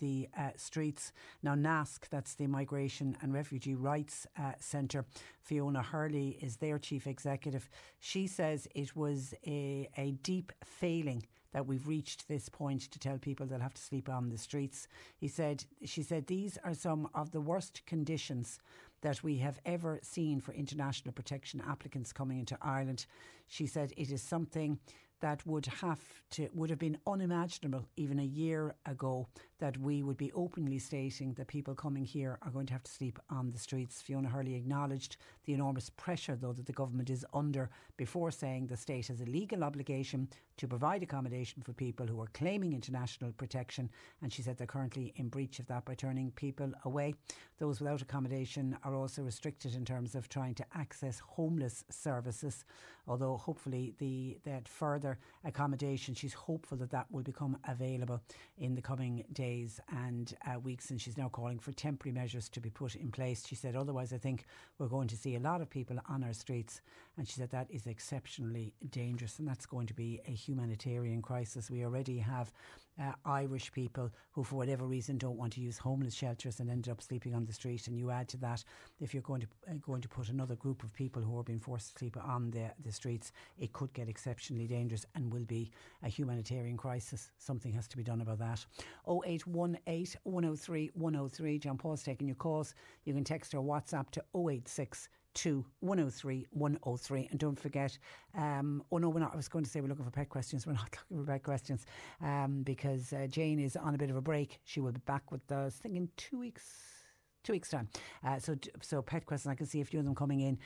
the streets. Now NASC, that's the Migration and Refugee Rights Centre, Fiona Hurley is their chief executive. She says it was a deep failing that we've reached this point to tell people they'll have to sleep on the streets. She said, these are some of the worst conditions that we have ever seen for international protection applicants coming into Ireland. She said it is something that would have been unimaginable even a year ago, that we would be openly stating that people coming here are going to have to sleep on the streets. Fiona Hurley acknowledged the enormous pressure, though, that the government is under, before saying the state has a legal obligation to provide accommodation for people who are claiming international protection, and she said they're currently in breach of that by turning people away. Those without accommodation are also restricted in terms of trying to access homeless services, although hopefully that further accommodation, she's hopeful that will become available in the coming days and weeks, and she's now calling for temporary measures to be put in place. She said otherwise I think we're going to see a lot of people on our streets, and she said that is exceptionally dangerous, and that's going to be a humanitarian crisis. We already have Irish people who for whatever reason don't want to use homeless shelters and end up sleeping on the street, and you add to that if you're going to put another group of people who are being forced to sleep on the streets, it could get exceptionally dangerous and will be a humanitarian crisis. Something has to be done about that. 0818 103 103. John Paul's taking your calls. You can text or WhatsApp to 086 to 103 103. And don't forget we're looking for pet questions. We're not looking for pet questions because Jane is on a bit of a break. She will be back with us, I think, in 2 weeks. 2 weeks time. So pet questions, I can see a few of them coming in.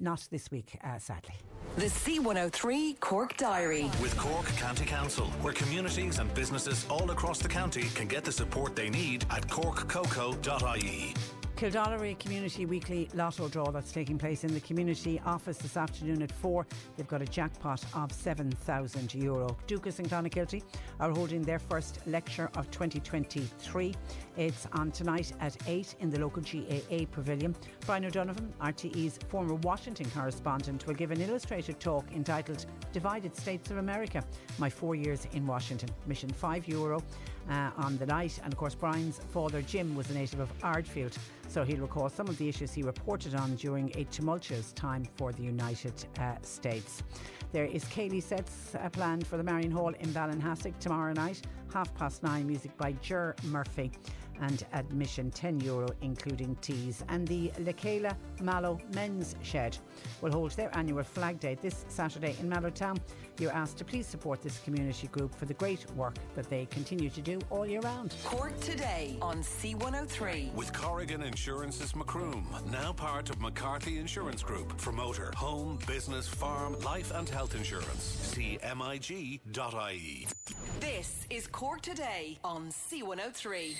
Not this week, sadly. The C103 Cork Diary. With Cork County Council, where communities and businesses all across the county can get the support they need at corkcoco.ie. Kildallery Community Weekly Lotto Draw, that's taking place in the community office this afternoon at 4. They've got a jackpot of €7,000. Ducas and Clonakilty are holding their first lecture of 2023. It's on tonight at 8 in the local GAA Pavilion. Brian O'Donovan, RTE's former Washington correspondent, will give an illustrated talk entitled Divided States of America, My 4 Years in Washington. Admission €5 on the night. And of course, Brian's father, Jim, was a native of Ardfield, so he'll recall some of the issues he reported on during a tumultuous time for the United States. There is Cayley Sets planned for the Marion Hall in Ballinhasig tomorrow night, 9:30, music by Ger Murphy. and admission €10, including teas. And the Lekela Mallow Men's Shed will hold their annual Flag Day this Saturday in Mallowtown. You're asked to please support this community group for the great work that they continue to do all year round. Cork Today on C103. With Corrigan Insurance's Macroom, now part of McCarthy Insurance Group, for motor, home, business, farm, life and health insurance. See mig.ie. This is Cork Today on C103.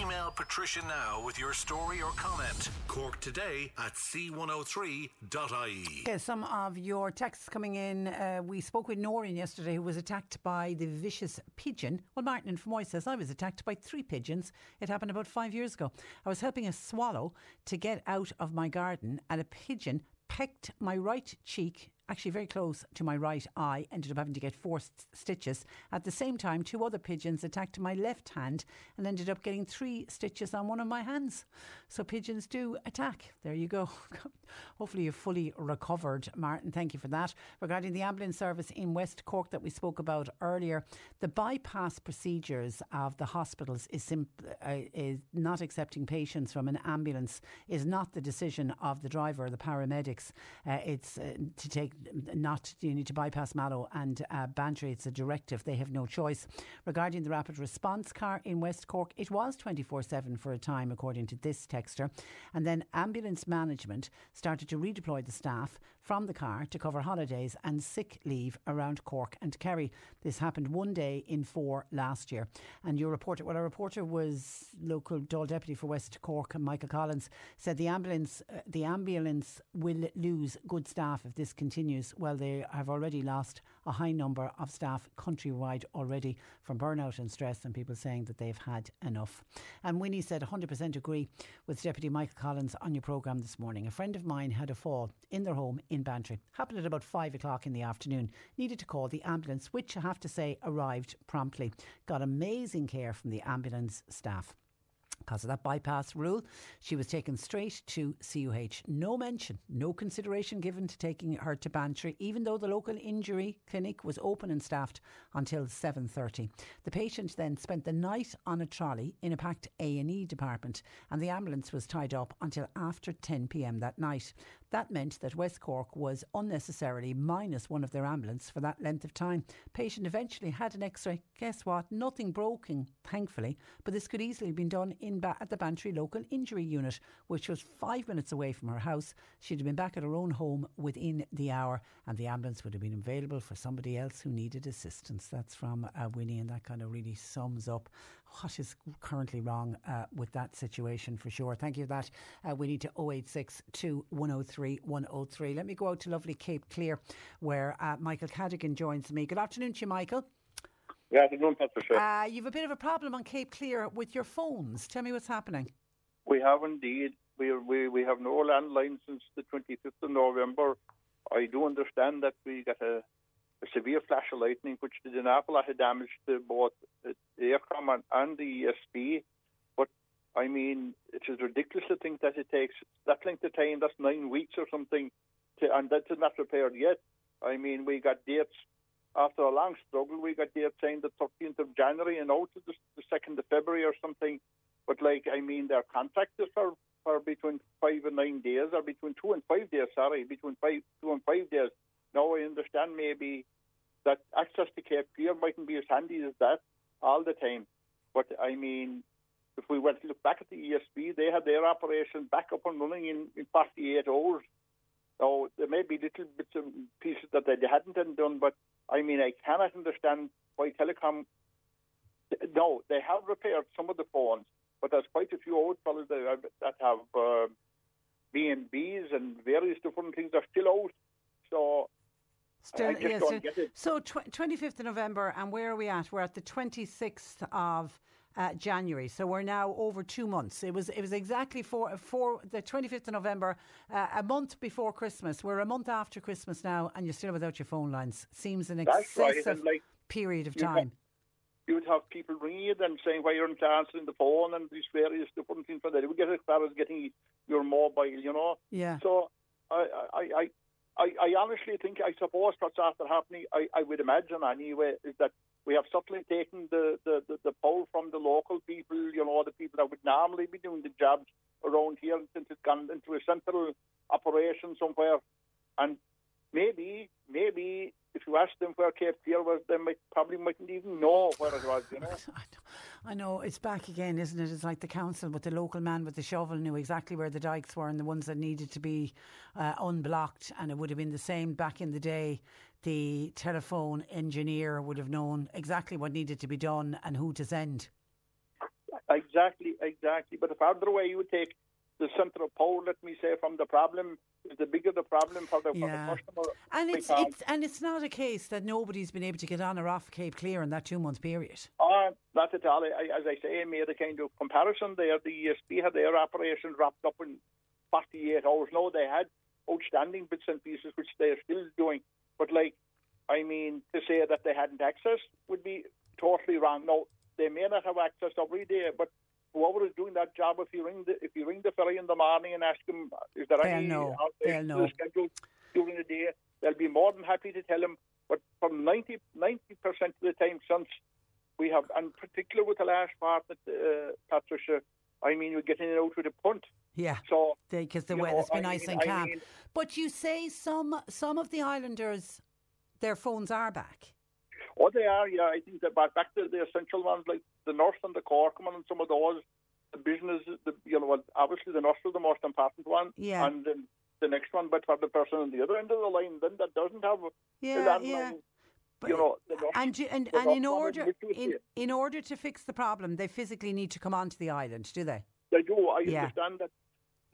Email Patricia now with your story or comment. corktoday@c103.ie. Okay, some of your texts coming in. We spoke with Noreen yesterday, who was attacked by the vicious pigeon. Well, Martin in Fermoy says, I was attacked by 3 pigeons. It happened about 5 years ago. I was helping a swallow to get out of my garden and a pigeon pecked my right cheek, actually very close to my right eye. Ended up having to get 4 stitches. At the same time, 2 other pigeons attacked my left hand and ended up getting 3 stitches on one of my hands. So pigeons do attack. There you go. Hopefully you're fully recovered, Martin. Thank you for that. Regarding the ambulance service in West Cork that we spoke about earlier, the bypass procedures of the hospitals is not accepting patients from an ambulance is not the decision of the driver or the paramedics. You need to bypass Mallow and Bantry. It's a directive. They have no choice. Regarding the rapid response car in West Cork, it was 24/7 for a time, according to this texter, and then ambulance management started to redeploy the staff from the car to cover holidays and sick leave around Cork and Kerry. This happened 1 day in 4 last year. And our reporter was local Dáil Deputy for West Cork, Michael Collins, said the ambulance will lose good staff if this continues. Well, they have already lost a high number of staff countrywide already from burnout and stress, and people saying that they've had enough. And Winnie said, 100% agree with Deputy Michael Collins on your programme this morning. A friend of mine had a fall in their home in Bantry. Happened at about 5 o'clock in the afternoon. Needed to call the ambulance, which I have to say arrived promptly. Got amazing care from the ambulance staff. Because of that bypass rule, she was taken straight to CUH. No mention, no consideration given to taking her to Bantry, even though the local injury clinic was open and staffed until 7:30. The patient then spent the night on a trolley in a packed A&E department, and the ambulance was tied up until after 10 p.m. that night. That meant that West Cork was unnecessarily minus one of their ambulance for that length of time. Patient eventually had an x-ray. Guess what? Nothing broken, thankfully, but this could easily have been done at the Bantry Local Injury Unit, which was 5 minutes away from her house. She'd have been back at her own home within the hour, and the ambulance would have been available for somebody else who needed assistance. That's from Winnie, and that kind of really sums up what is currently wrong with that situation for sure. Thank you for that, Winnie, to 0862 103 103. Let me go out to lovely Cape Clear, where Michael Cadigan joins me. Good afternoon to you, Michael. Yeah, good morning, Patricia. You've a bit of a problem on Cape Clear with your phones. Tell me what's happening. We have indeed. We have no landline since the 25th of November. I do understand that we got a severe flash of lightning, which did an awful lot of damage to both the Aircom and the ESP. But, I mean, it is ridiculous to think that it takes that length of time, that's 9 weeks or something, and that's not repaired yet. I mean, we got dates. After a long struggle, we got there saying the 13th of January and out to the 2nd of February or something. But, like, I mean, their contracts are between 5 and 9 days, or between 2 and 5 days, between two and five days. Now, I understand maybe that access to Cape Clear mightn't be as handy as that all the time. But, I mean, if we went to look back at the ESP, they had their operation back up and running in 48 hours. Now, there may be little bits and pieces that they hadn't done, but I mean, I cannot understand why Telecom... No, they have repaired some of the phones, but there's quite a few old fellas that have B&Bs and various different things are still out. So I just don't get it. So 25th of November, and where are we at? We're at the 26th of January. So we're now over 2 months. It was exactly for the 25th of November, a month before Christmas. We're a month after Christmas now, and you're still without your phone lines. Seems an excessive period of time. You would have people ringing you and saying, why aren't you answering the phone, and these various different things for that. You would get as far as getting your mobile, you know. Yeah. So I honestly think, I suppose what's after happening, I would imagine anyway, is that We have certainly taken the poll from the local people, you know, the people that would normally be doing the jobs around here, since it's gone into a central operation somewhere. And maybe if you asked them where Cape Fear was, they probably mightn't even know where it was, you know. I know, it's back again, isn't it? It's like the council, but the local man with the shovel knew exactly where the dikes were and the ones that needed to be unblocked, and it would have been the same back in the day. The telephone engineer would have known exactly what needed to be done and who to send. Exactly. But the farther way you take the central pole, let me say, from the problem, the bigger the problem for the customer. And it's not a case that nobody's been able to get on or off Cape Clear in that 2 month period. Not at all. As I say, I made a kind of comparison there. The ESP had their operation wrapped up in 48 hours. No, they had outstanding bits and pieces, which they're still doing. But to say that they hadn't access would be totally wrong. No, they may not have access every day, but whoever is doing that job, if you ring the ferry in the morning and ask them, is there any schedule during the day, they'll be more than happy to tell them. But from 90% of the time since we have, and particularly with the last part, Patricia, we're getting it out with a punt. Yeah, so because the weather's been nice and calm. But you say some of the islanders, their phones are back. Oh, they are, yeah. I think they're back to the essential ones, like the nurse and the Corkman and some of those. The business, obviously the nurse is the most important one. Yeah. And then the next one, but for the person on the other end of the line, then that doesn't have... Yeah. But, in order to fix the problem, they physically need to come onto the island, do they? They do. I understand that.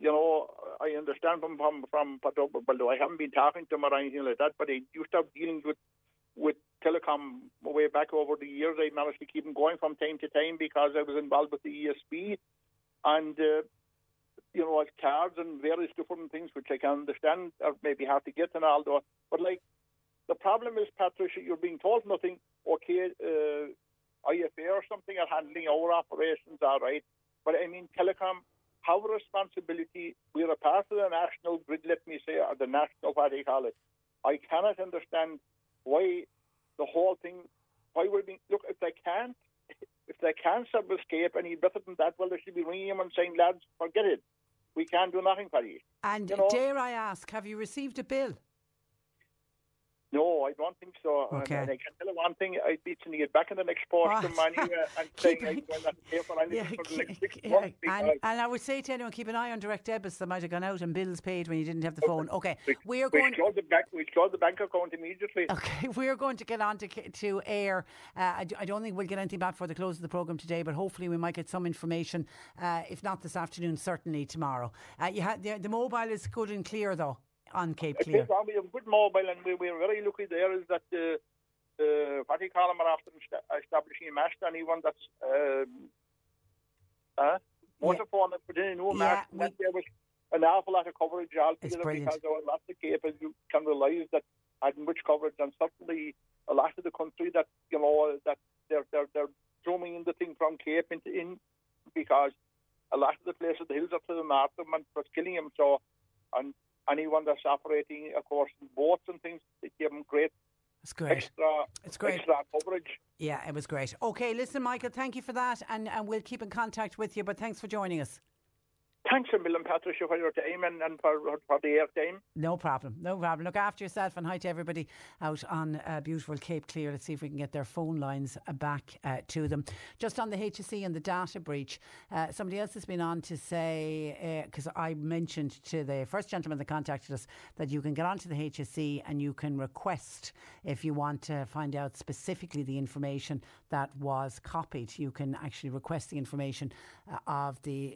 You know, I understand from although I haven't been talking to them or anything like that, but I used to have dealings with telecom way back over the years. I managed to keep them going from time to time because I was involved with the ESP and, as cards and various different things, which I can understand or maybe hard to get and all that. But the problem is, Patricia, you're being told nothing. Okay, IFA or something are handling our operations, all right. But telecom, our responsibility, we're a part of the national grid, let me say, or the national, what they call it. I cannot understand why the whole thing, why we're being, look, if they can't service Cape any better than that, well, they should be ringing him and saying, lads, forget it. We can't do nothing for you. And dare I ask, have you received a bill? No, I don't think so. Okay. And I can tell you one thing, I need to get back in the next post to money and saying I'm going to pay for anything for the next 6 months. And I would say to anyone, keep an eye on direct debits that might have gone out and bills paid when you didn't have the phone. Okay. We close the bank account immediately. Okay, we're going to get on to air. I don't think we'll get anything back for the close of the programme today, but hopefully we might get some information, if not this afternoon, certainly tomorrow. The mobile is good and clear though. On Cape Clear. We have good mobile, and we're very lucky there is that are after establishing a mast, anyone that's phone that put in a new mast, there was an awful lot of coverage altogether because there were lots of Cape, as you can realise, that had much coverage, and certainly a lot of the country that, you know, that they're zooming in the thing from Cape in because a lot of the places, the hills up to the north of them, and was killing them, so, and anyone that's operating, of course, boats and things, they give them extra coverage. Yeah, it was great. Okay, listen, Michael, thank you for that, and we'll keep in contact with you, but thanks for joining us. Thanks a million, Patricia, for your time and for the airtime. No problem. Look after yourself, and hi to everybody out on beautiful Cape Clear. Let's see if we can get their phone lines back to them. Just on the HSE and the data breach, somebody else has been on to say, because I mentioned to the first gentleman that contacted us that you can get onto the HSE and you can request, if you want to find out specifically the information that was copied, you can actually request the information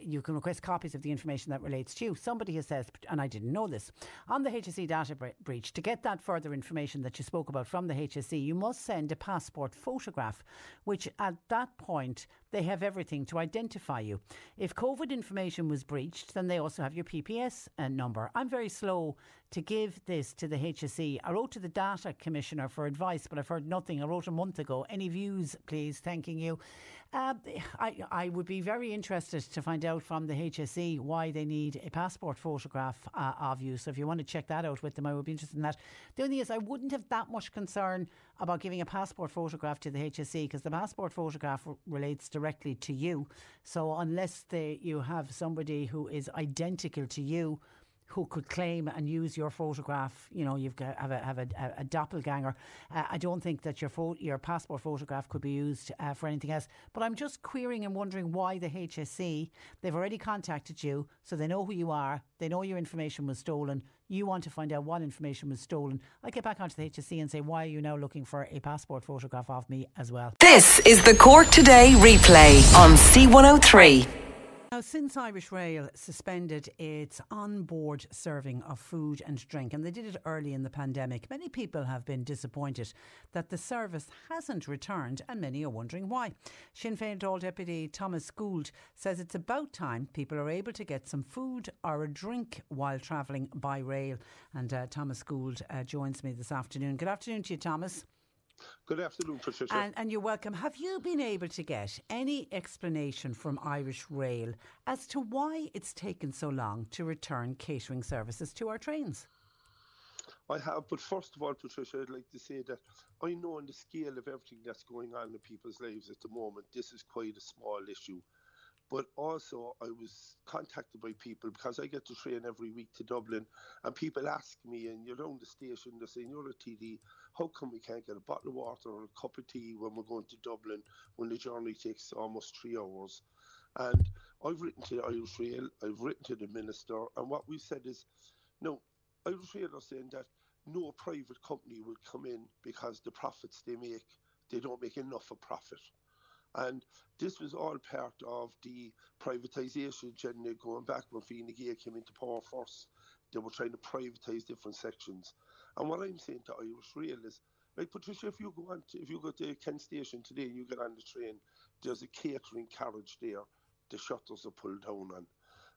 you can request copies of the information that relates to you. Somebody has said, and I didn't know this, on the HSE data breach, to get that further information that you spoke about from the HSE, you must send a passport photograph, which at that point, they have everything to identify you. If COVID information was breached, then they also have your PPS number. I'm very slow to give this to the HSE. I wrote to the Data Commissioner for advice, but I've heard nothing. I wrote a month ago. Any views, please? Thanking you. I would be very interested to find out from the HSE why they need a passport photograph of you. So if you want to check that out with them, I would be interested in that. The only thing is I wouldn't have that much concern about giving a passport photograph to the HSE, because the passport photograph relates directly to you. So unless you have somebody who is identical to you who could claim and use your photograph, you know, you've got have a doppelganger. I don't think that your passport photograph could be used for anything else. But I'm just querying and wondering why the HSE, they've already contacted you, so they know who you are, they know your information was stolen. You want to find out what information was stolen. I get back onto the HSE and say, why are you now looking for a passport photograph of me as well? This is the Cork Today replay on C103. Now, since Irish Rail suspended its on-board serving of food and drink, and they did it early in the pandemic, many people have been disappointed that the service hasn't returned, and many are wondering why. Sinn Féin Dáil Deputy Thomas Gould says it's about time people are able to get some food or a drink while travelling by rail. And Thomas Gould joins me this afternoon. Good afternoon to you, Thomas. Good afternoon, Patricia. And you're welcome. Have you been able to get any explanation from Irish Rail as to why it's taken so long to return catering services to our trains? I have, but first of all, Patricia, I'd like to say that I know on the scale of everything that's going on in people's lives at the moment, this is quite a small issue. But also I was contacted by people because I get to train every week to Dublin, and people ask me, and you're down the station, they're saying, you're a TD, how come we can't get a bottle of water or a cup of tea when we're going to Dublin when the journey takes almost 3 hours? And I've written to Irish Rail, I've written to the Minister, and what we've said is, no, Irish Rail are saying that no private company will come in because the profits they make, they don't make enough of profit. And this was all part of the privatisation agenda going back when Fine Gael came into power first. They were trying to privatise different sections. And what I'm saying to Irish Rail is, like, Patricia, if you go to Kent Station today and you get on the train, there's a catering carriage there. The shutters are pulled down on.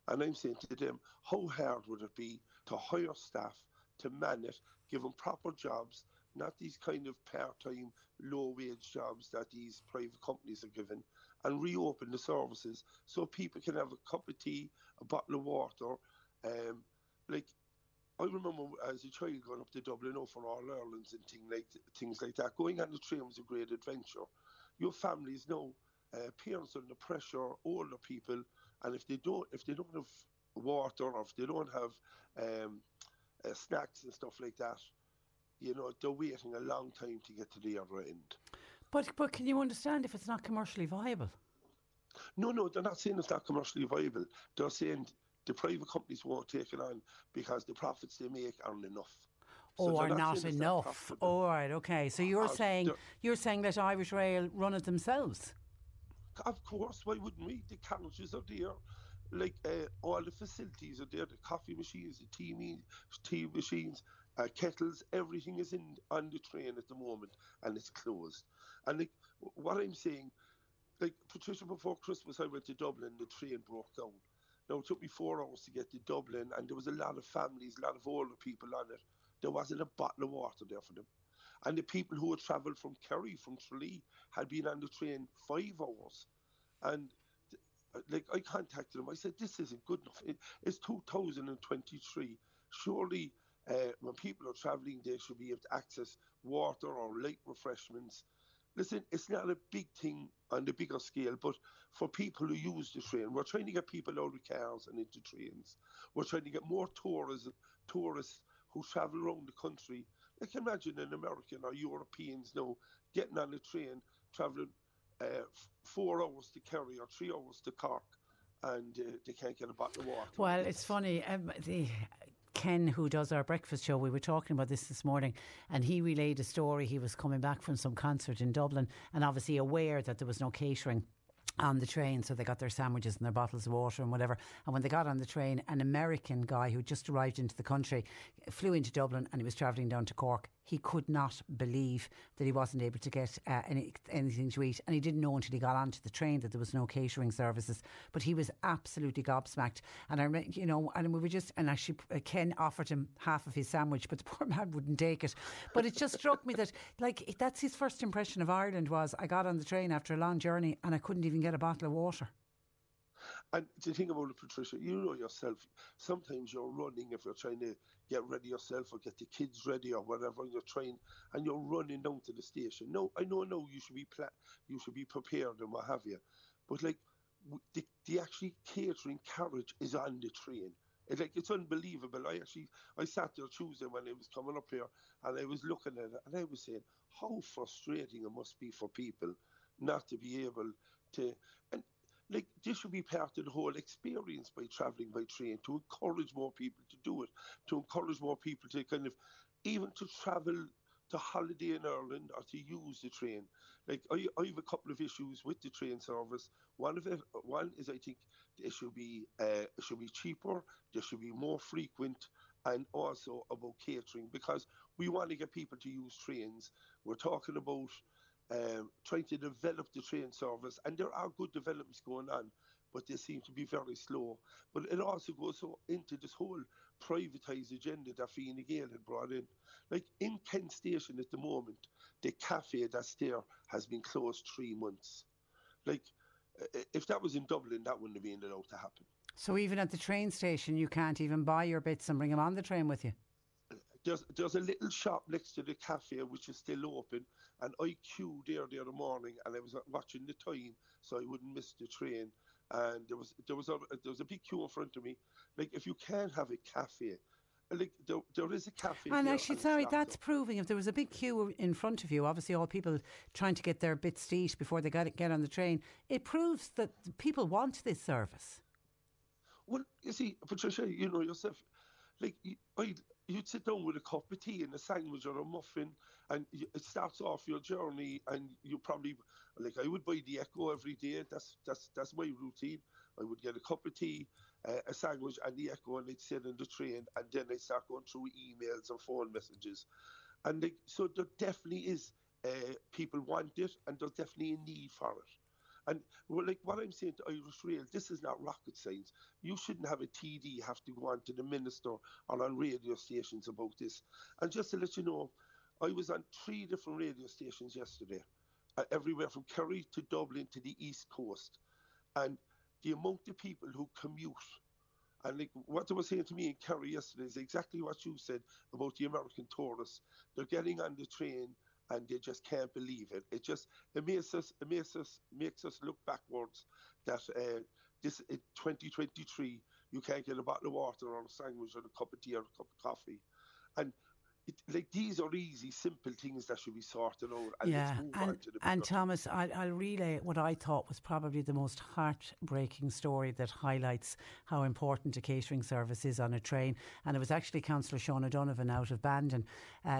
And I'm saying to them, how hard would it be to hire staff, to man it, give them proper jobs, not these kind of part-time, low-wage jobs that these private companies are given, and reopen the services so people can have a cup of tea, a bottle of water. Like, I remember as a child going up to Dublin for All-Irelands and things like that. Going on the train was a great adventure. Your families know, parents are under pressure, older people, and if they don't have water or if they don't have snacks and stuff like that, you know, they're waiting a long time to get to the other end. But can you understand if it's not commercially viable? No, they're not saying it's not commercially viable. They're saying the private companies won't take it on because the profits they make aren't enough. Or not enough. All right, okay. So you're saying that Irish Rail run it themselves? Of course, why wouldn't we? The carriages are there. Like, all the facilities are there, the coffee machines, the tea machines, kettles, everything is on the train at the moment, and it's closed. And like, what I'm saying, like, Patricia, before Christmas I went to Dublin, the train broke down. Now it took me 4 hours to get to Dublin, and there was a lot of families, a lot of older people on it. There wasn't a bottle of water there for them. And the people who had travelled from Kerry, from Tralee, had been on the train 5 hours. And like, I contacted them, I said, this isn't good enough. It's 2023. Surely when people are travelling, they should be able to access water or light refreshments. Listen, it's not a big thing on the bigger scale, but for people who use the train, we're trying to get people out of cars and into trains. We're trying to get more tourists who travel around the country. I can imagine an American or Europeans now getting on a train, travelling 4 hours to Kerry or 3 hours to Cork, and they can't get a bottle of water. Well, it's funny. Ken, who does our breakfast show, we were talking about this morning, and he relayed a story. He was coming back from some concert in Dublin and obviously aware that there was no catering on the train, so they got their sandwiches and their bottles of water and whatever. And when they got on the train, an American guy who just arrived into the country flew into Dublin, and he was travelling down to Cork. he could not believe that he wasn't able to get anything to eat. And he didn't know until he got onto the train that there was no catering services. But he was absolutely gobsmacked. And I remember, you know, and we were just, and actually Ken offered him half of his sandwich, but the poor man wouldn't take it. But it just struck me that, like, that's his first impression of Ireland was, I got on the train after a long journey and I couldn't even get a bottle of water. And to think about it, Patricia, you know yourself, sometimes you're running, if you're trying to get ready yourself or get the kids ready or whatever on your train, and you're running down to the station. No, I know, no, you should be prepared and what have you. But like, the actually catering carriage is on the train. It's like, it's unbelievable. I sat there Tuesday when I was coming up here and I was looking at it and I was saying, how frustrating it must be for people not to be able to... And, like, this should be part of the whole experience by travelling by train, to encourage more people to do it, to encourage more people to kind of, even to travel to holiday in Ireland or to use the train. Like, I have a couple of issues with the train service. One is I think it should be cheaper, there should be more frequent, and also about catering, because we want to get people to use trains. We're talking about... trying to develop the train service, and there are good developments going on, but they seem to be very slow. But it also goes into this whole privatised agenda that Fine Gael had brought in. Like in Kent Station at the moment, the cafe that's there has been closed 3 months. Like, if that was in Dublin, that wouldn't have been allowed to happen. So even at the train station, you can't even buy your bits and bring them on the train with you? There's a little shop next to the cafe which is still open, and I queued there the other morning, and I was watching the time so I wouldn't miss the train. And there was a big queue in front of me. Like, if you can't have a cafe, like there is a cafe. And actually, sorry, that's proving, if there was a big queue in front of you, obviously all people trying to get their bits to eat before they get on the train, it proves that people want this service. Well, you see, Patricia, you know yourself, like you'd sit down with a cup of tea and a sandwich or a muffin, and it starts off your journey, and you probably, like, I would buy the Echo every day. That's my routine. I would get a cup of tea, a sandwich and the Echo, and I'd sit on the train, and then I'd start going through emails and phone messages. And like, so there definitely is, people want it, and there's definitely a need for it. And like what I'm saying to Irish Rail, this is not rocket science. You shouldn't have a TD have to go on to the minister or on radio stations about this. And just to let you know, I was on 3 different radio stations yesterday, everywhere from Kerry to Dublin to the East Coast. And the amount of people who commute, and like what they were saying to me in Kerry yesterday is exactly what you said about the American tourists. They're getting on the train and they just can't believe it. It just makes us look backwards that this in 2023 you can't get a bottle of water or a sandwich or a cup of tea or a cup of coffee. And like these are easy, simple things that should be sorted out. And yeah, let's move on to the bigger. And Thomas, I'll relay what I thought was probably the most heartbreaking story that highlights how important a catering service is on a train. And it was actually Councillor Sean O'Donovan out of Bandon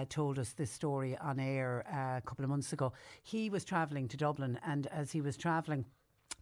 told us this story on air a couple of months ago. He was travelling to Dublin, and as he was travelling,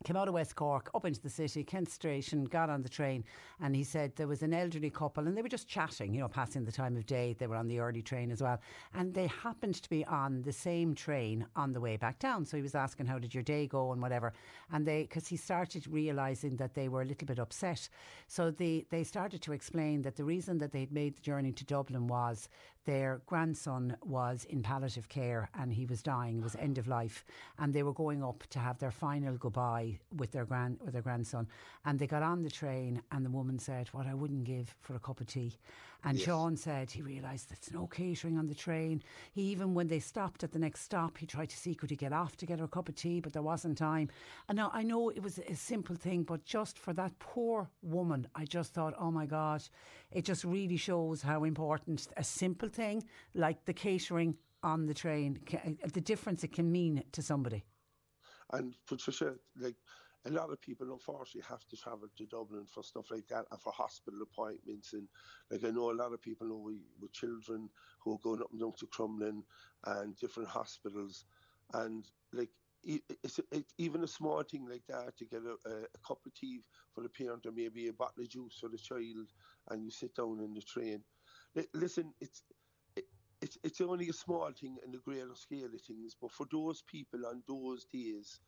came out of West Cork, up into the city, Kent Station, got on the train, and he said there was an elderly couple and they were just chatting, you know, passing the time of day. They were on the early train as well. And they happened to be on the same train on the way back down. So he was asking, how did your day go and whatever. And because he started realising that they were a little bit upset. So they started to explain that the reason that they'd made the journey to Dublin was their grandson was in palliative care and he was dying, it was end of life. And they were going up to have their final goodbye with their grandson. And they got on the train and the woman said, what I wouldn't give for a cup of tea. And yes. Sean said he realised there's no catering on the train. He, even when they stopped at the next stop, he tried to see could he get off to get her a cup of tea, but there wasn't time. And now I know it was a simple thing, but just for that poor woman, I just thought, oh my God, it just really shows how important a simple thing like the catering on the train, the difference it can mean to somebody. And Patricia, like a lot of people, unfortunately, have to travel to Dublin for stuff like that and for hospital appointments. And like I know a lot of people know with children who are going up and down to Crumlin and different hospitals. And like it's even a small thing like that to get a cup of tea for the parent or maybe a bottle of juice for the child, and you sit down in the train. Listen, it's it's only a small thing in the greater scale of things, but for those people on those days,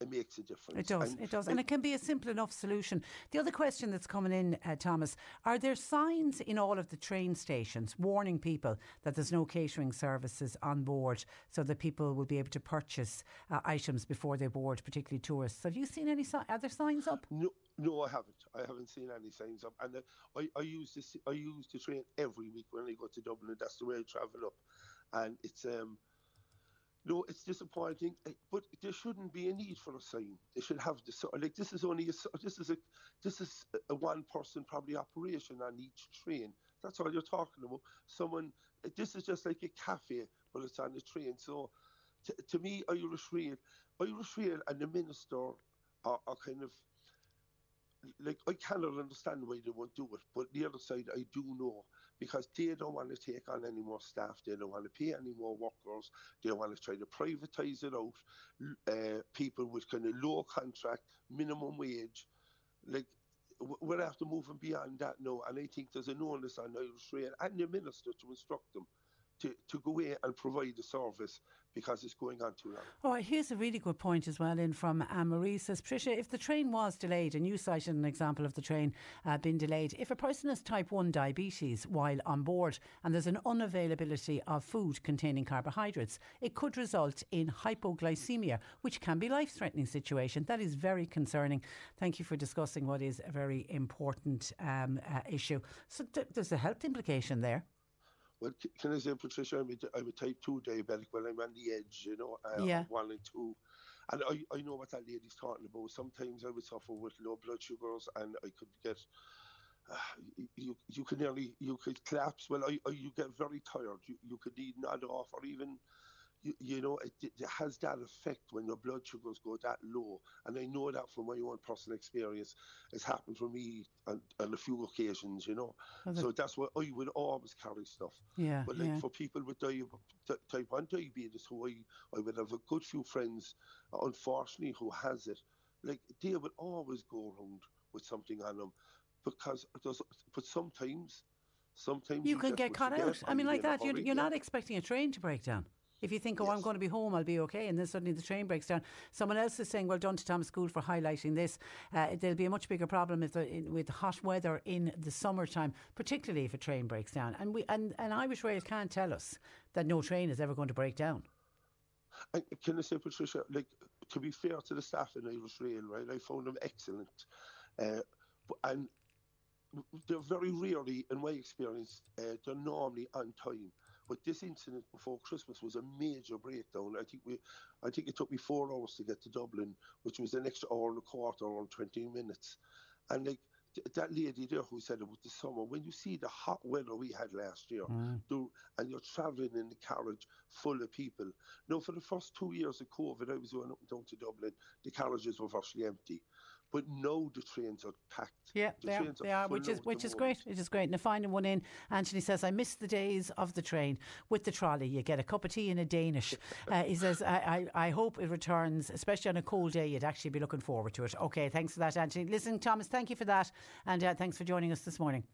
it makes a difference. It does. And it can be a simple enough solution. The other question that's coming in, Thomas, are there signs in all of the train stations warning people that there's no catering services on board so that people will be able to purchase items before they board, particularly tourists? Have you seen any other signs up? No, I haven't. I haven't seen any signs up. And I use the train every week when I go to Dublin. That's the way I travel up. And it's... No, it's disappointing, but there shouldn't be a need for a sign. They should have this. Like, this is only a one person probably operation on each train. That's all you're talking about. Someone. This is just like a cafe, but it's on the train. So, to me, Irish Rail, and the minister are kind of like, I cannot understand why they won't do it. But the other side, I do know, because they don't want to take on any more staff. They don't want to pay any more workers. They want to try to privatise it out. People with kind of low contract, minimum wage. Like, we're after moving beyond that now. And I think there's an onus on Irish Rail and the minister to instruct them to go in and provide the service, because it's going on too long. All right, here's a really good point as well in from Anne-Marie. Says, Patricia, if the train was delayed, and you cited an example of the train being delayed, if a person has type 1 diabetes while on board and there's an unavailability of food containing carbohydrates, it could result in hypoglycemia, which can be a life-threatening situation. That is very concerning. Thank you for discussing what is a very important issue. So there's a health implication there. Well, can I say, Patricia, I'm a type 2 diabetic. Well, I'm on the edge, you know, yeah. 1 and 2. And I know what that lady's talking about. Sometimes I would suffer with low blood sugars, and I could get, you could collapse. Well, you get very tired. You could need nod off, or even, you know, it has that effect when your blood sugars go that low. And I know that from my own personal experience. It's happened for me on a few occasions, you know. So that's why I would always carry stuff. Yeah, but like, yeah, for people with type 1 diabetes, who I would have a good few friends, unfortunately, who has it, like, they would always go around with something on them. But sometimes you could get caught out. I mean, like that, you're not expecting a train to break down. If you think, oh, yes, I'm going to be home, I'll be okay, and then suddenly the train breaks down. Someone else is saying, well done to Thomas Gould for highlighting this. There'll be a much bigger problem with hot weather in the summertime, particularly if a train breaks down. And Irish Rail can't tell us that no train is ever going to break down. And can I say, Patricia, like, to be fair to the staff in Irish Rail, right, I found them excellent. And they're very rarely, in my experience, they're normally on time. But this incident before Christmas was a major breakdown. I think it took me 4 hours to get to Dublin, which was an extra hour and a quarter, or 20 minutes. And like that lady there who said about the summer, when you see the hot weather we had last year, and you're travelling in the carriage full of people. Now, for the first 2 years of COVID, I was going up and down to Dublin. The carriages were virtually empty. But now the trains are packed. Yeah, they are, which is great. It is great. And a final one in. Anthony says, I miss the days of the train with the trolley. You get a cup of tea and a Danish. He says, I hope it returns, especially on a cold day. You'd actually be looking forward to it. OK, thanks for that, Anthony. Listen, Thomas, thank you for that. And thanks for joining us this morning.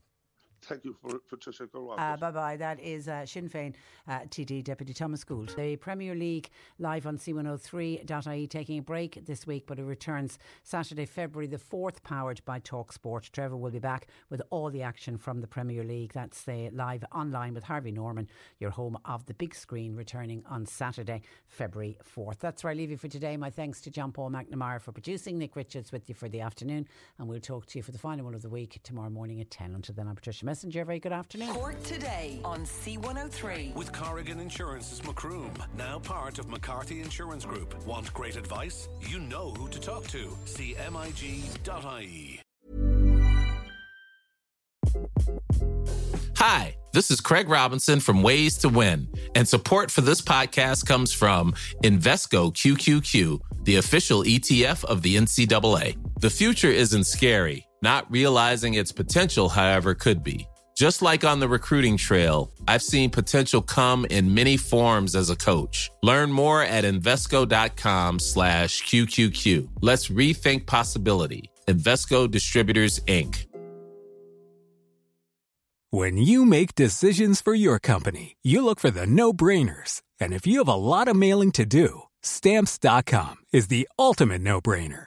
Thank you, Patricia. Bye-bye. That is Sinn Féin TD Deputy Thomas Gould. The Premier League live on C103.ie, taking a break this week, but it returns Saturday, February the 4th, powered by TalkSport. Trevor will be back with all the action from the Premier League. That's live online with Harvey Norman, your home of the big screen, returning on Saturday, February 4th. That's where I leave you for today. My thanks to John Paul McNamara for producing. Nick Richards with you for the afternoon, and we'll talk to you for the final one of the week tomorrow morning at 10. Until then, I'm Patricia Messenger. Very good afternoon. Cork Today on C103 with Corrigan Insurance's Macroom, now part of McCarthy Insurance Group. Want great advice? You know who to talk to. CMIG.ie. Hi, this is Craig Robinson from Ways to Win, and support for this podcast comes from Invesco QQQ, the official ETF of the NCAA. The future isn't scary. Not realizing its potential, however, could be. Just like on the recruiting trail, I've seen potential come in many forms as a coach. Learn more at Invesco.com/QQQ. Let's rethink possibility. Invesco Distributors, Inc. When you make decisions for your company, you look for the no-brainers. And if you have a lot of mailing to do, Stamps.com is the ultimate no-brainer.